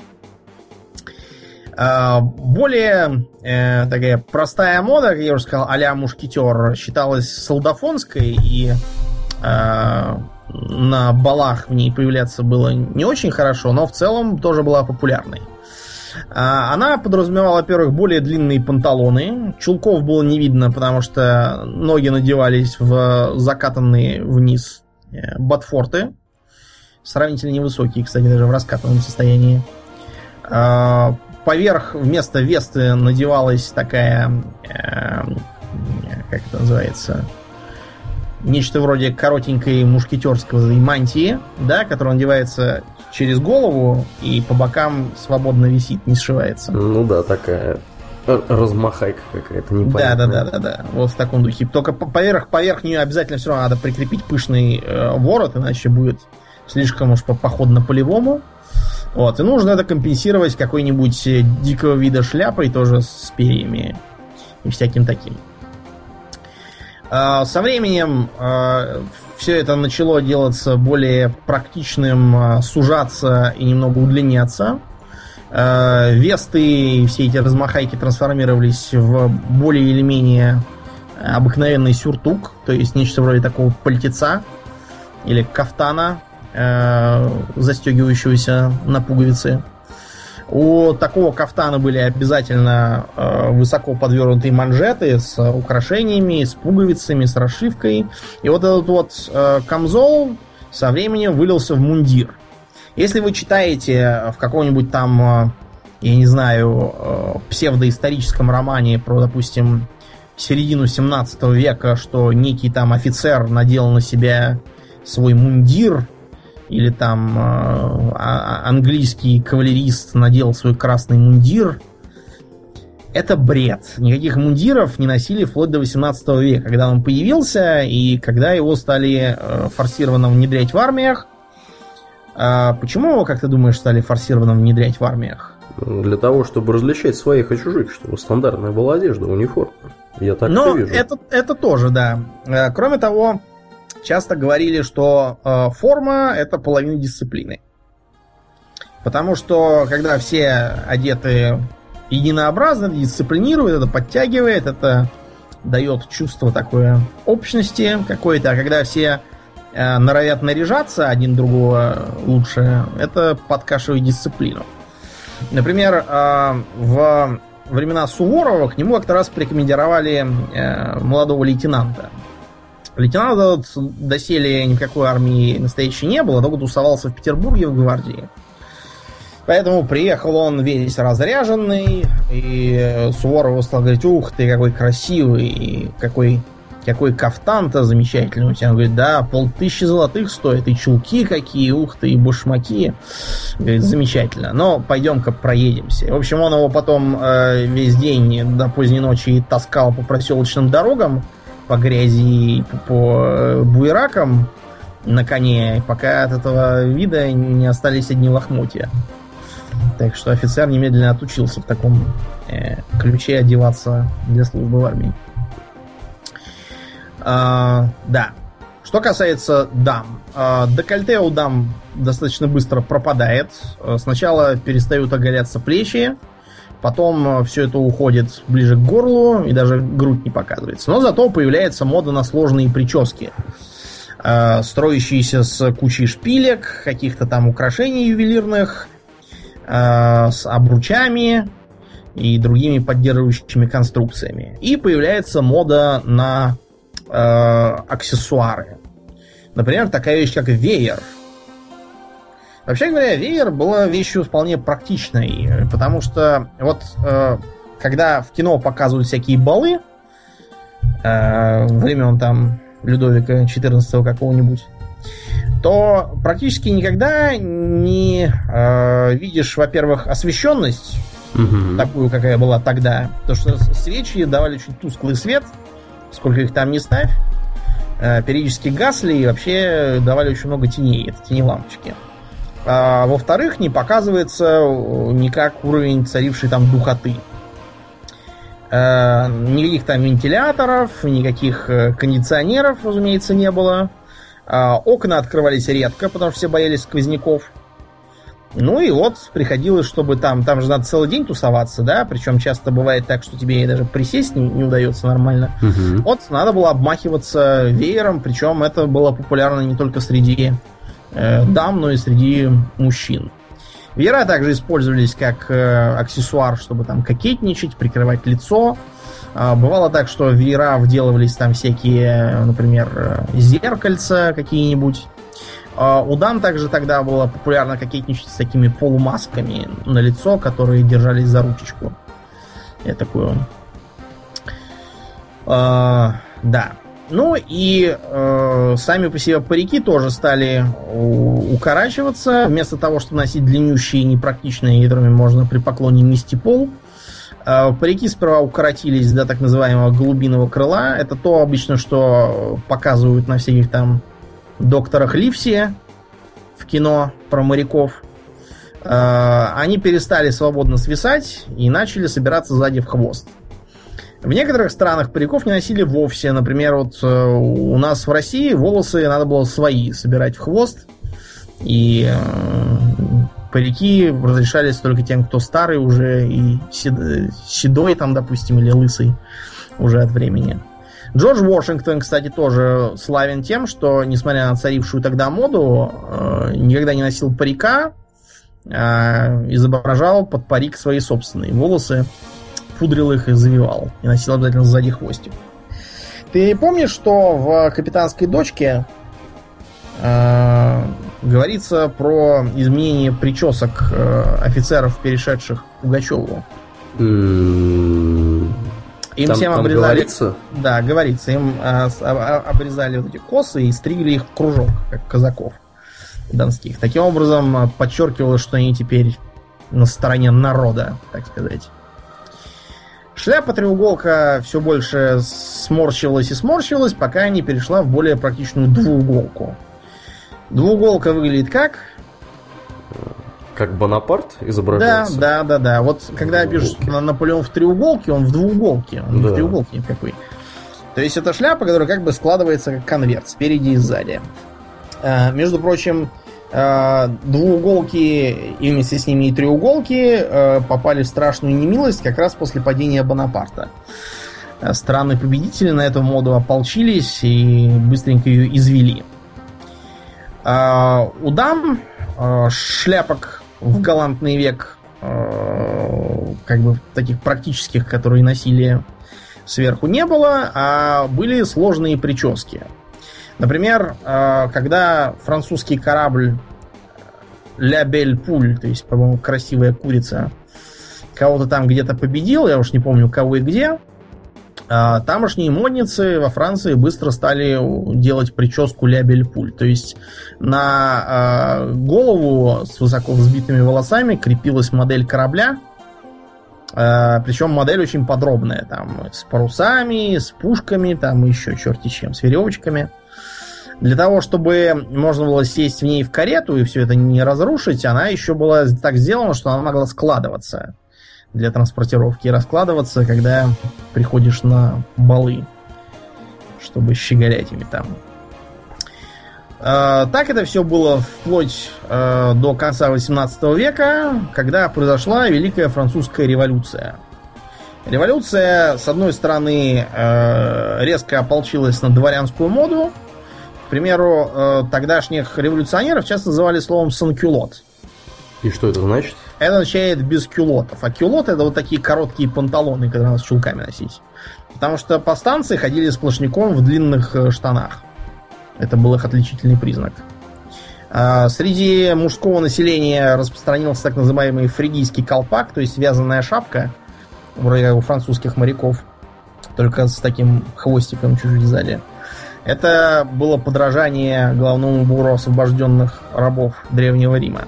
Более э, такая простая мода, как я уже сказал, а-ля мушкетер, считалась солдафонской, и э, на балах в ней появляться было не очень хорошо, но в целом тоже была популярной. Она подразумевала, во-первых, более длинные панталоны. Чулков было не видно, потому что ноги надевались в закатанные вниз ботфорты. Сравнительно невысокие, кстати, даже в раскатанном состоянии. Поверх вместо весты надевалась такая... Как это называется? Нечто вроде коротенькой мушкетерской мантии, да, которая надевается через голову и по бокам свободно висит, не сшивается. Ну да, такая размахайка какая-то непонятная. Да, да, да, да, да. Вот в таком духе. Только поверх, поверх нее обязательно все равно надо прикрепить пышный э, ворот, иначе будет слишком уж походно-полевому. Вот. И нужно это компенсировать какой-нибудь дикого вида шляпой, тоже с перьями и всяким таким. Со временем э, все это начало делаться более практичным, э, сужаться и немного удлиняться. Э, весты и все эти размахайки трансформировались в более или менее обыкновенный сюртук, то есть нечто вроде такого пальтеца или кафтана, э, застегивающегося на пуговицы. У такого кафтана были обязательно э, высоко подвернутые манжеты с украшениями, с пуговицами, с расшивкой. И вот этот вот э, камзол со временем вылился в мундир. Если вы читаете в каком-нибудь там, э, я не знаю, э, псевдоисторическом романе про, допустим, середину семнадцатого века, что некий там офицер надел на себя свой мундир, или там э, английский кавалерист надел свой красный мундир. Это бред. Никаких мундиров не носили вплоть до восемнадцатого века, когда он появился и когда его стали э, форсированно внедрять в армиях. Э, почему его, как ты думаешь, стали форсированно внедрять в армиях? Для того, чтобы различать своих и чужих, чтобы стандартная была одежда, униформа. Я так Но и вижу. Это, это тоже, да. Э, кроме того, часто говорили, что э, форма – это половина дисциплины. Потому что, когда все одеты единообразно, это дисциплинирует, это подтягивает, это дает чувство такое общности какой-то. А когда все э, норовят наряжаться один другого лучше, это подкашивает дисциплину. Например, э, в времена Суворова к нему как-то раз прикомандировали э, молодого лейтенанта. Лейтенант доселе ни в какой армии настоящей не было, только тусовался в Петербурге в гвардии. Поэтому приехал он весь разряженный, и Суворову стал говорить: ух ты, какой красивый, и какой, какой кафтан-то замечательный у тебя. Он говорит: да, полтысячи золотых стоит, и чулки какие, ух ты, и башмаки. Говорит: замечательно, но пойдем-ка проедемся. В общем, он его потом э, весь день до поздней ночи таскал по проселочным дорогам, по грязи и по буеракам на коне, пока от этого вида не остались одни лохмотья. Так что офицер немедленно отучился в таком э, ключе одеваться для службы в армии. А, да. Что касается дам. А, декольте у дам достаточно быстро пропадает. А сначала перестают оголяться плечи, потом все это уходит ближе к горлу, и даже грудь не показывается. Но зато появляется мода на сложные прически, э, строящиеся с кучей шпилек, каких-то там украшений ювелирных, э, с обручами и другими поддерживающими конструкциями. И появляется мода на э, аксессуары. Например, такая вещь, как веер. Вообще говоря, веер была вещью вполне практичной, потому что вот э, когда в кино показывают всякие балы э, времен там Людовика четырнадцатого какого-нибудь, то практически никогда не э, видишь, во-первых, освещенность, угу. такую, какая была тогда. Потому что свечи давали очень тусклый свет, сколько их там не ставь. Э, периодически гасли и вообще давали очень много теней. Это тени лампочки. А, во-вторых, не показывается никак уровень царившей там духоты. Э, никаких там вентиляторов, никаких кондиционеров, разумеется, не было. Окна открывались редко, потому что все боялись сквозняков. Ну и вот приходилось, чтобы там... Там же надо целый день тусоваться, да? Причем часто бывает так, что тебе даже присесть не, не удается нормально. Угу. Вот надо было обмахиваться веером. Причем это было популярно не только среди э, дам, но и среди мужчин. Веера также использовались как э, аксессуар, чтобы там кокетничать, прикрывать лицо. Бывало так, что в веера вделывались там всякие, например, зеркальца какие-нибудь. У дам также тогда было популярно кокетничать с такими полумасками на лицо, которые держались за ручечку. Я такую... Да. Ну и сами по себе парики тоже стали укорачиваться. Вместо того, чтобы носить длиннющие непрактичные, ядрами можно при поклоне мести пол. Парики сперва укоротились до так называемого голубиного крыла. Это то обычно, что показывают на всяких там докторах Ливси в кино про моряков. Они перестали свободно свисать и начали собираться сзади в хвост. В некоторых странах париков не носили вовсе. Например, вот у нас в России волосы надо было свои собирать в хвост. И... парики разрешались только тем, кто старый уже и седой там, допустим, или лысый уже от времени. Джордж Вашингтон, кстати, тоже славен тем, что, несмотря на царившую тогда моду, никогда не носил парика, а изображал под парик свои собственные волосы, пудрил их и завивал. И носил обязательно сзади хвостик. Ты помнишь, что в «Капитанской дочке» говорится про изменение причесок э, офицеров, перешедших к Пугачёву. Mm-hmm. Им там, всем там обрезали... Говорится? Да, говорится. Им э, обрезали вот эти косы и стригли их в кружок, как казаков донских. Таким образом, подчеркивалось, что они теперь на стороне народа, так сказать. Шляпа-треуголка все больше сморщивалась и сморщивалась, пока не перешла в более практичную двууголку. Двууголка выглядит как? Как Бонапарт изображается? Да, да, да, да. Вот когда пишешь Наполеон в треуголке, он в двууголке. Он да. в треуголке никакой. То есть это шляпа, которая как бы складывается как конверт спереди и сзади. А, между прочим, а, двууголки и вместе с ними и треуголки а, попали в страшную немилость как раз после падения Бонапарта. А, странные победители на эту моду ополчились и быстренько ее извели. Uh, у дам uh, шляпок в галантный век, uh, как бы таких практических, которые носили сверху, не было, а были сложные прически. Например, uh, когда французский корабль «Ля Бель Пуль», то есть, по-моему, «Красивая курица», кого-то там где-то победил, я уж не помню, кого и где, uh, тамошние модницы во Франции быстро стали делать прическу «Ля Бель Пуль», то есть на э, голову с высоко взбитыми волосами крепилась модель корабля. Э, причем модель очень подробная. Там с парусами, с пушками, там еще черти чем, с веревочками. Для того, чтобы можно было сесть в ней в карету и все это не разрушить, она еще была так сделана, что она могла складываться для транспортировки и раскладываться, когда приходишь на балы, чтобы щеголять ими там. Так это все было вплоть до конца восемнадцатого века, когда произошла Великая Французская революция. Революция, с одной стороны, резко ополчилась на дворянскую моду. К примеру, тогдашних революционеров часто называли словом «санкюлот». И что это значит? Это означает «без кюлотов». А кюлоты — это вот такие короткие панталоны, которые надо с чулками носить. Потому что по станции ходили сплошняком в длинных штанах. Это был их отличительный признак. Среди мужского населения распространился так называемый фригийский колпак, то есть вязаная шапка у французских моряков, только с таким хвостиком чуть-чуть сзади. Это было подражание главному убору освобожденных рабов Древнего Рима.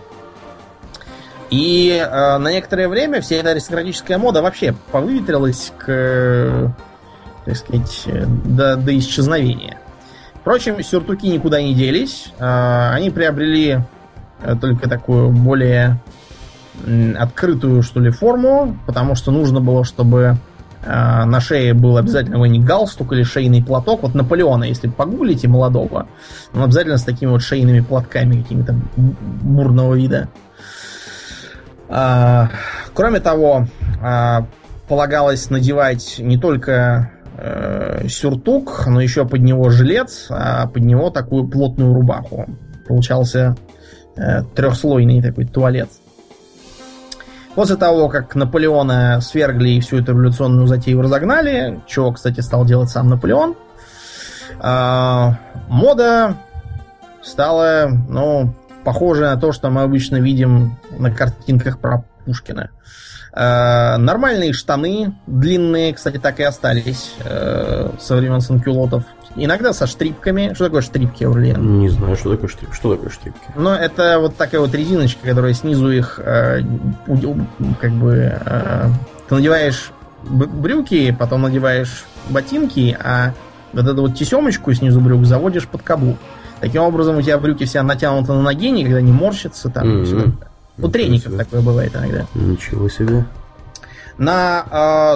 И э, на некоторое время вся эта аристократическая мода вообще повыветрилась к, так сказать, до, до исчезновения. Впрочем, сюртуки никуда не делись. Э, они приобрели только такую более открытую, что ли, форму, потому что нужно было, чтобы э, на шее был обязательно войник галстук или шейный платок. Вот Наполеона, если погуглите молодого, он обязательно с такими вот шейными платками какими-то бурного вида. Кроме того, полагалось надевать не только сюртук, но еще под него жилет, а под него такую плотную рубаху. Получался трехслойный такой туалет. После того, как Наполеона свергли и всю эту революционную затею разогнали, чего, кстати, стал делать сам Наполеон, мода стала, ну... похоже на то, что мы обычно видим на картинках про Пушкина. Э, нормальные штаны, длинные, кстати, так и остались э, со времен санкюлотов. Иногда со штрипками. Что такое штрипки, Аурельян? Не знаю, что такое штрипки. Что такое штрипки? Ну, это вот такая вот резиночка, которая снизу их э, как бы... Э, ты надеваешь брюки, потом надеваешь ботинки, а вот эту вот тесемочку снизу брюк заводишь под каблук. Таким образом, у тебя брюки вся натянуты на ноге, никогда не морщатся. Там, mm-hmm. У треников такое бывает иногда. Ничего себе. На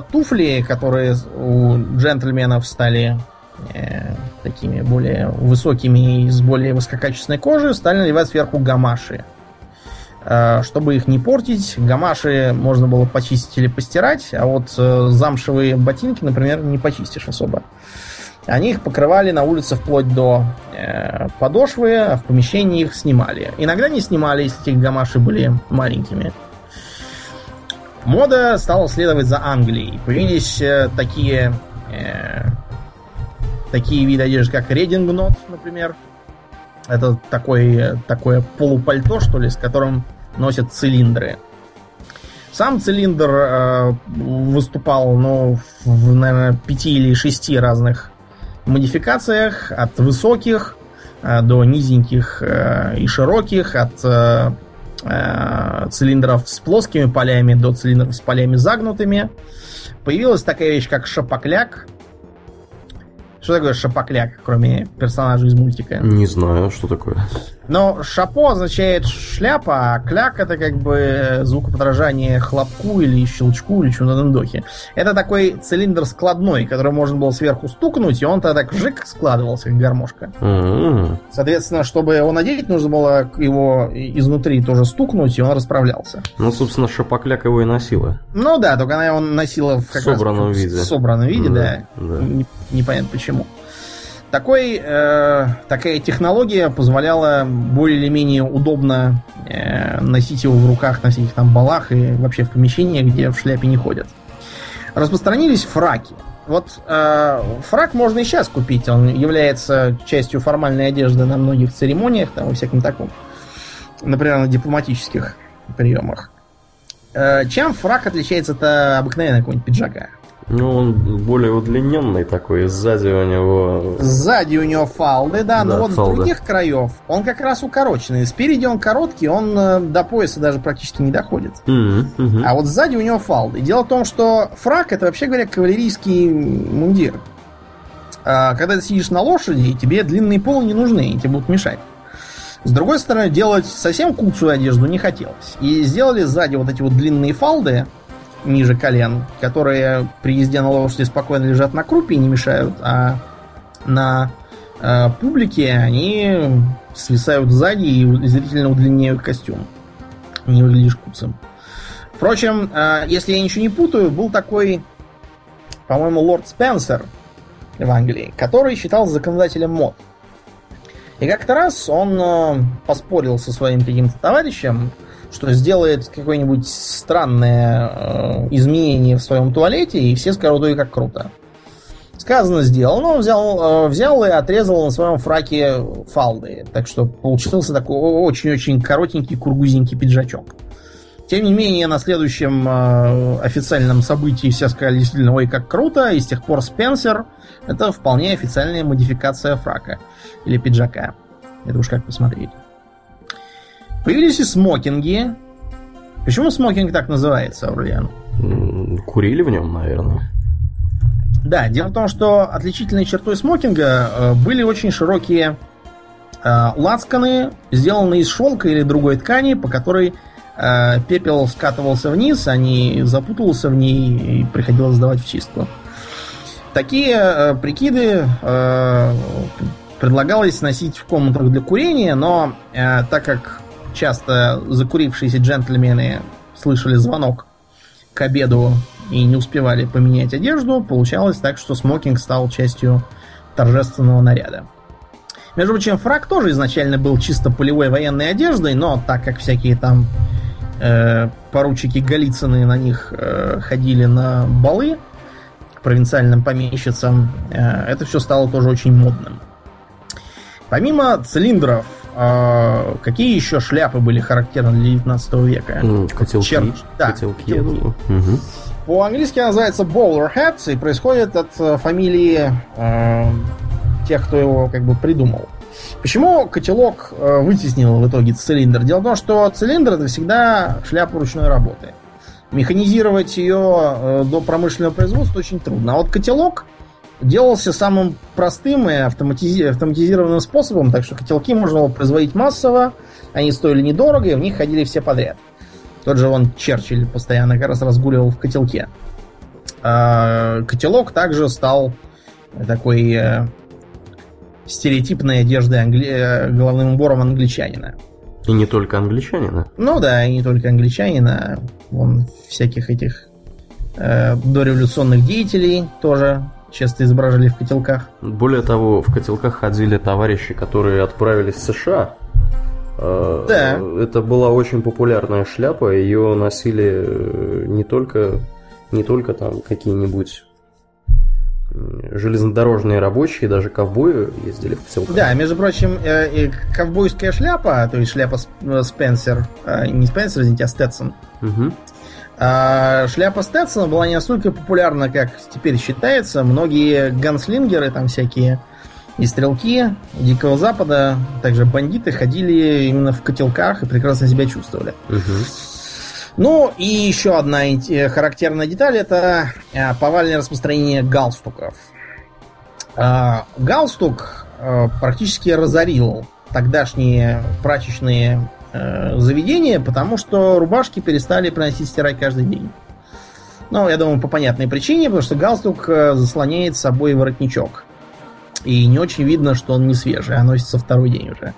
э, туфли, которые у джентльменов стали э, такими более высокими и с более высококачественной кожи, стали наливать сверху гамаши. Э, чтобы их не портить, гамаши можно было почистить или постирать, а вот э, замшевые ботинки, например, не почистишь особо. Они их покрывали на улице вплоть до э, подошвы, а в помещении их снимали. Иногда не снимали, если эти гамаши были маленькими. Мода стала следовать за Англией. Появились э, такие, э, такие виды одежды, как редингнот, например. Это такой, такое полупальто, что ли, с которым носят цилиндры. Сам цилиндр э, выступал, ну, в, наверное, пяти или шести разных модификациях, от высоких э, до низеньких э, и широких, от э, э, цилиндров с плоскими полями до цилиндров с полями загнутыми. Появилась такая вещь, как шапокляк. Что такое шапокляк, кроме персонажей из мультика? Не знаю, что такое. Но шапо означает шляпа, а кляк — это как бы звукоподражание хлопку или щелчку, или чему-то на этом духе. Это такой цилиндр складной, который можно было сверху стукнуть, и он тогда так жик складывался, как гармошка. Mm-hmm. Соответственно, чтобы его надеть, нужно было его изнутри тоже стукнуть, и он расправлялся. Ну, собственно, шапокляк его и носила. Ну да, только она его носила в как собранном раз, виде. В собранном виде, mm-hmm. да. да. Непонятно почему. Такой, э, такая технология позволяла более или менее удобно э, носить его в руках на всяких там балах и вообще в помещениях, где в шляпе не ходят. Распространились фраки. Вот э, фрак можно и сейчас купить. Он является частью формальной одежды на многих церемониях, там и всяком таком. Например, на дипломатических приемах. Э, чем фрак отличается от обыкновенного какого-нибудь пиджака? Ну, он более удлиненный такой, сзади у него... Сзади у него фалды, да, да но вот с других краев он как раз укороченный. Спереди он короткий, он до пояса даже практически не доходит. Mm-hmm. Mm-hmm. А вот сзади у него фалды. Дело в том, что фрак — это, вообще говоря, кавалерийский мундир. А когда ты сидишь на лошади, тебе длинные полы не нужны, и тебе будут мешать. С другой стороны, делать совсем куцую одежду не хотелось. И сделали сзади вот эти вот длинные фалды, ниже колен, которые при езде на лошади спокойно лежат на крупе и не мешают, а на э, публике они свисают сзади и зрительно удлиняют костюм. Не выглядишь куцем. Впрочем, э, если я ничего не путаю, был такой, по-моему, лорд Спенсер в Англии, который считался законодателем мод. И как-то раз он э, поспорил со своим каким-то товарищем, что сделает какое-нибудь странное э, изменение в своем туалете, и все скажут, ой, как круто. Сказано, сделано. Он взял, взял и отрезал на своем фраке фалды. Так что получился такой очень-очень коротенький, кургузенький пиджачок. Тем не менее, на следующем официальном событии все сказали действительно, ой, как круто. И с тех пор Спенсер — это вполне официальная модификация фрака или пиджака. Это уж как посмотреть. Появились и смокинги. Почему смокинг так называется, Аурельян? Курили в нем, наверное. Да, дело в том, что отличительной чертой смокинга были очень широкие лацканы, сделанные из шелка или другой ткани, по которой пепел скатывался вниз, а не запутывался в ней и приходилось сдавать в чистку. Такие прикиды предлагалось носить в комнатах для курения, но так как часто закурившиеся джентльмены слышали звонок к обеду и не успевали поменять одежду, получалось так, что смокинг стал частью торжественного наряда. Между прочим, фрак тоже изначально был чисто полевой военной одеждой, но так как всякие там э, поручики Голицыны на них э, ходили на балы к провинциальным помещицам, э, это все стало тоже очень модным. Помимо цилиндров, э, какие еще шляпы были характерны для девятнадцатого века? Котелки. Черт, да, котелки. котелки. Угу. По-английски называется bowler hats и происходит от фамилии э, тех, кто его как бы придумал. Почему котелок э, вытеснил в итоге цилиндр? Дело в том, что цилиндр — это всегда шляпа ручной работы. Механизировать ее э, до промышленного производства очень трудно. А вот котелок делался самым простым и автоматизи- автоматизированным способом, так что котелки можно было производить массово, они стоили недорого, и в них ходили все подряд. Тот же вон Черчилль постоянно как раз разгуливал в котелке. А котелок также стал такой э, стереотипной одеждой англи... головным убором англичанина. И не только англичанина. Ну да, и не только англичанина. Вон всяких этих э, дореволюционных деятелей тоже часто изображали в котелках. Более того, в котелках ходили товарищи, которые отправились в США. Да. Это была очень популярная шляпа, ее носили не только, не только там какие-нибудь железнодорожные рабочие, даже ковбои ездили в котелках. Да, между прочим, ковбойская шляпа, то есть шляпа Спенсер, не Спенсер, извините, а Стэтсон. Угу. Шляпа Стэтсона была не настолько популярна, как теперь считается. Многие ганслингеры там всякие и стрелки Дикого Запада, также бандиты ходили именно в котелках и прекрасно себя чувствовали. Угу. Ну и еще одна характерная деталь — это повальное распространение галстуков. Галстук практически разорил тогдашние прачечные заведения, потому что рубашки перестали приносить стирать каждый день. Ну, я думаю, по понятной причине, потому что галстук заслоняет собой воротничок. И не очень видно, что он не свежий, а носится второй день уже.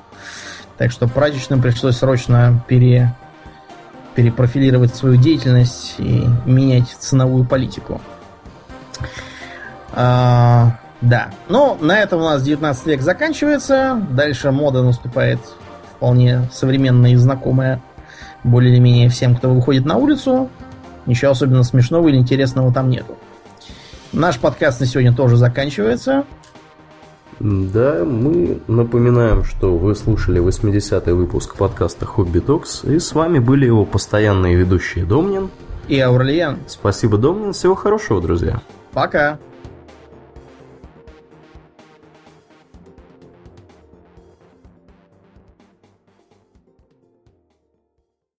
Так что прачечным пришлось срочно пере... перепрофилировать свою деятельность и менять ценовую политику. А, да. Ну, на этом у нас девятнадцатый век заканчивается. Дальше мода наступает вполне современная и знакомая более или менее всем, кто выходит на улицу. Ничего особенно смешного или интересного там нету. Наш подкаст на сегодня тоже заканчивается. Да, мы напоминаем, что вы слушали восьмидесятый выпуск подкаста Хобби Talks, и с вами были его постоянные ведущие Домнин и Аурельян. Спасибо, Домнин. Всего хорошего, друзья. Пока.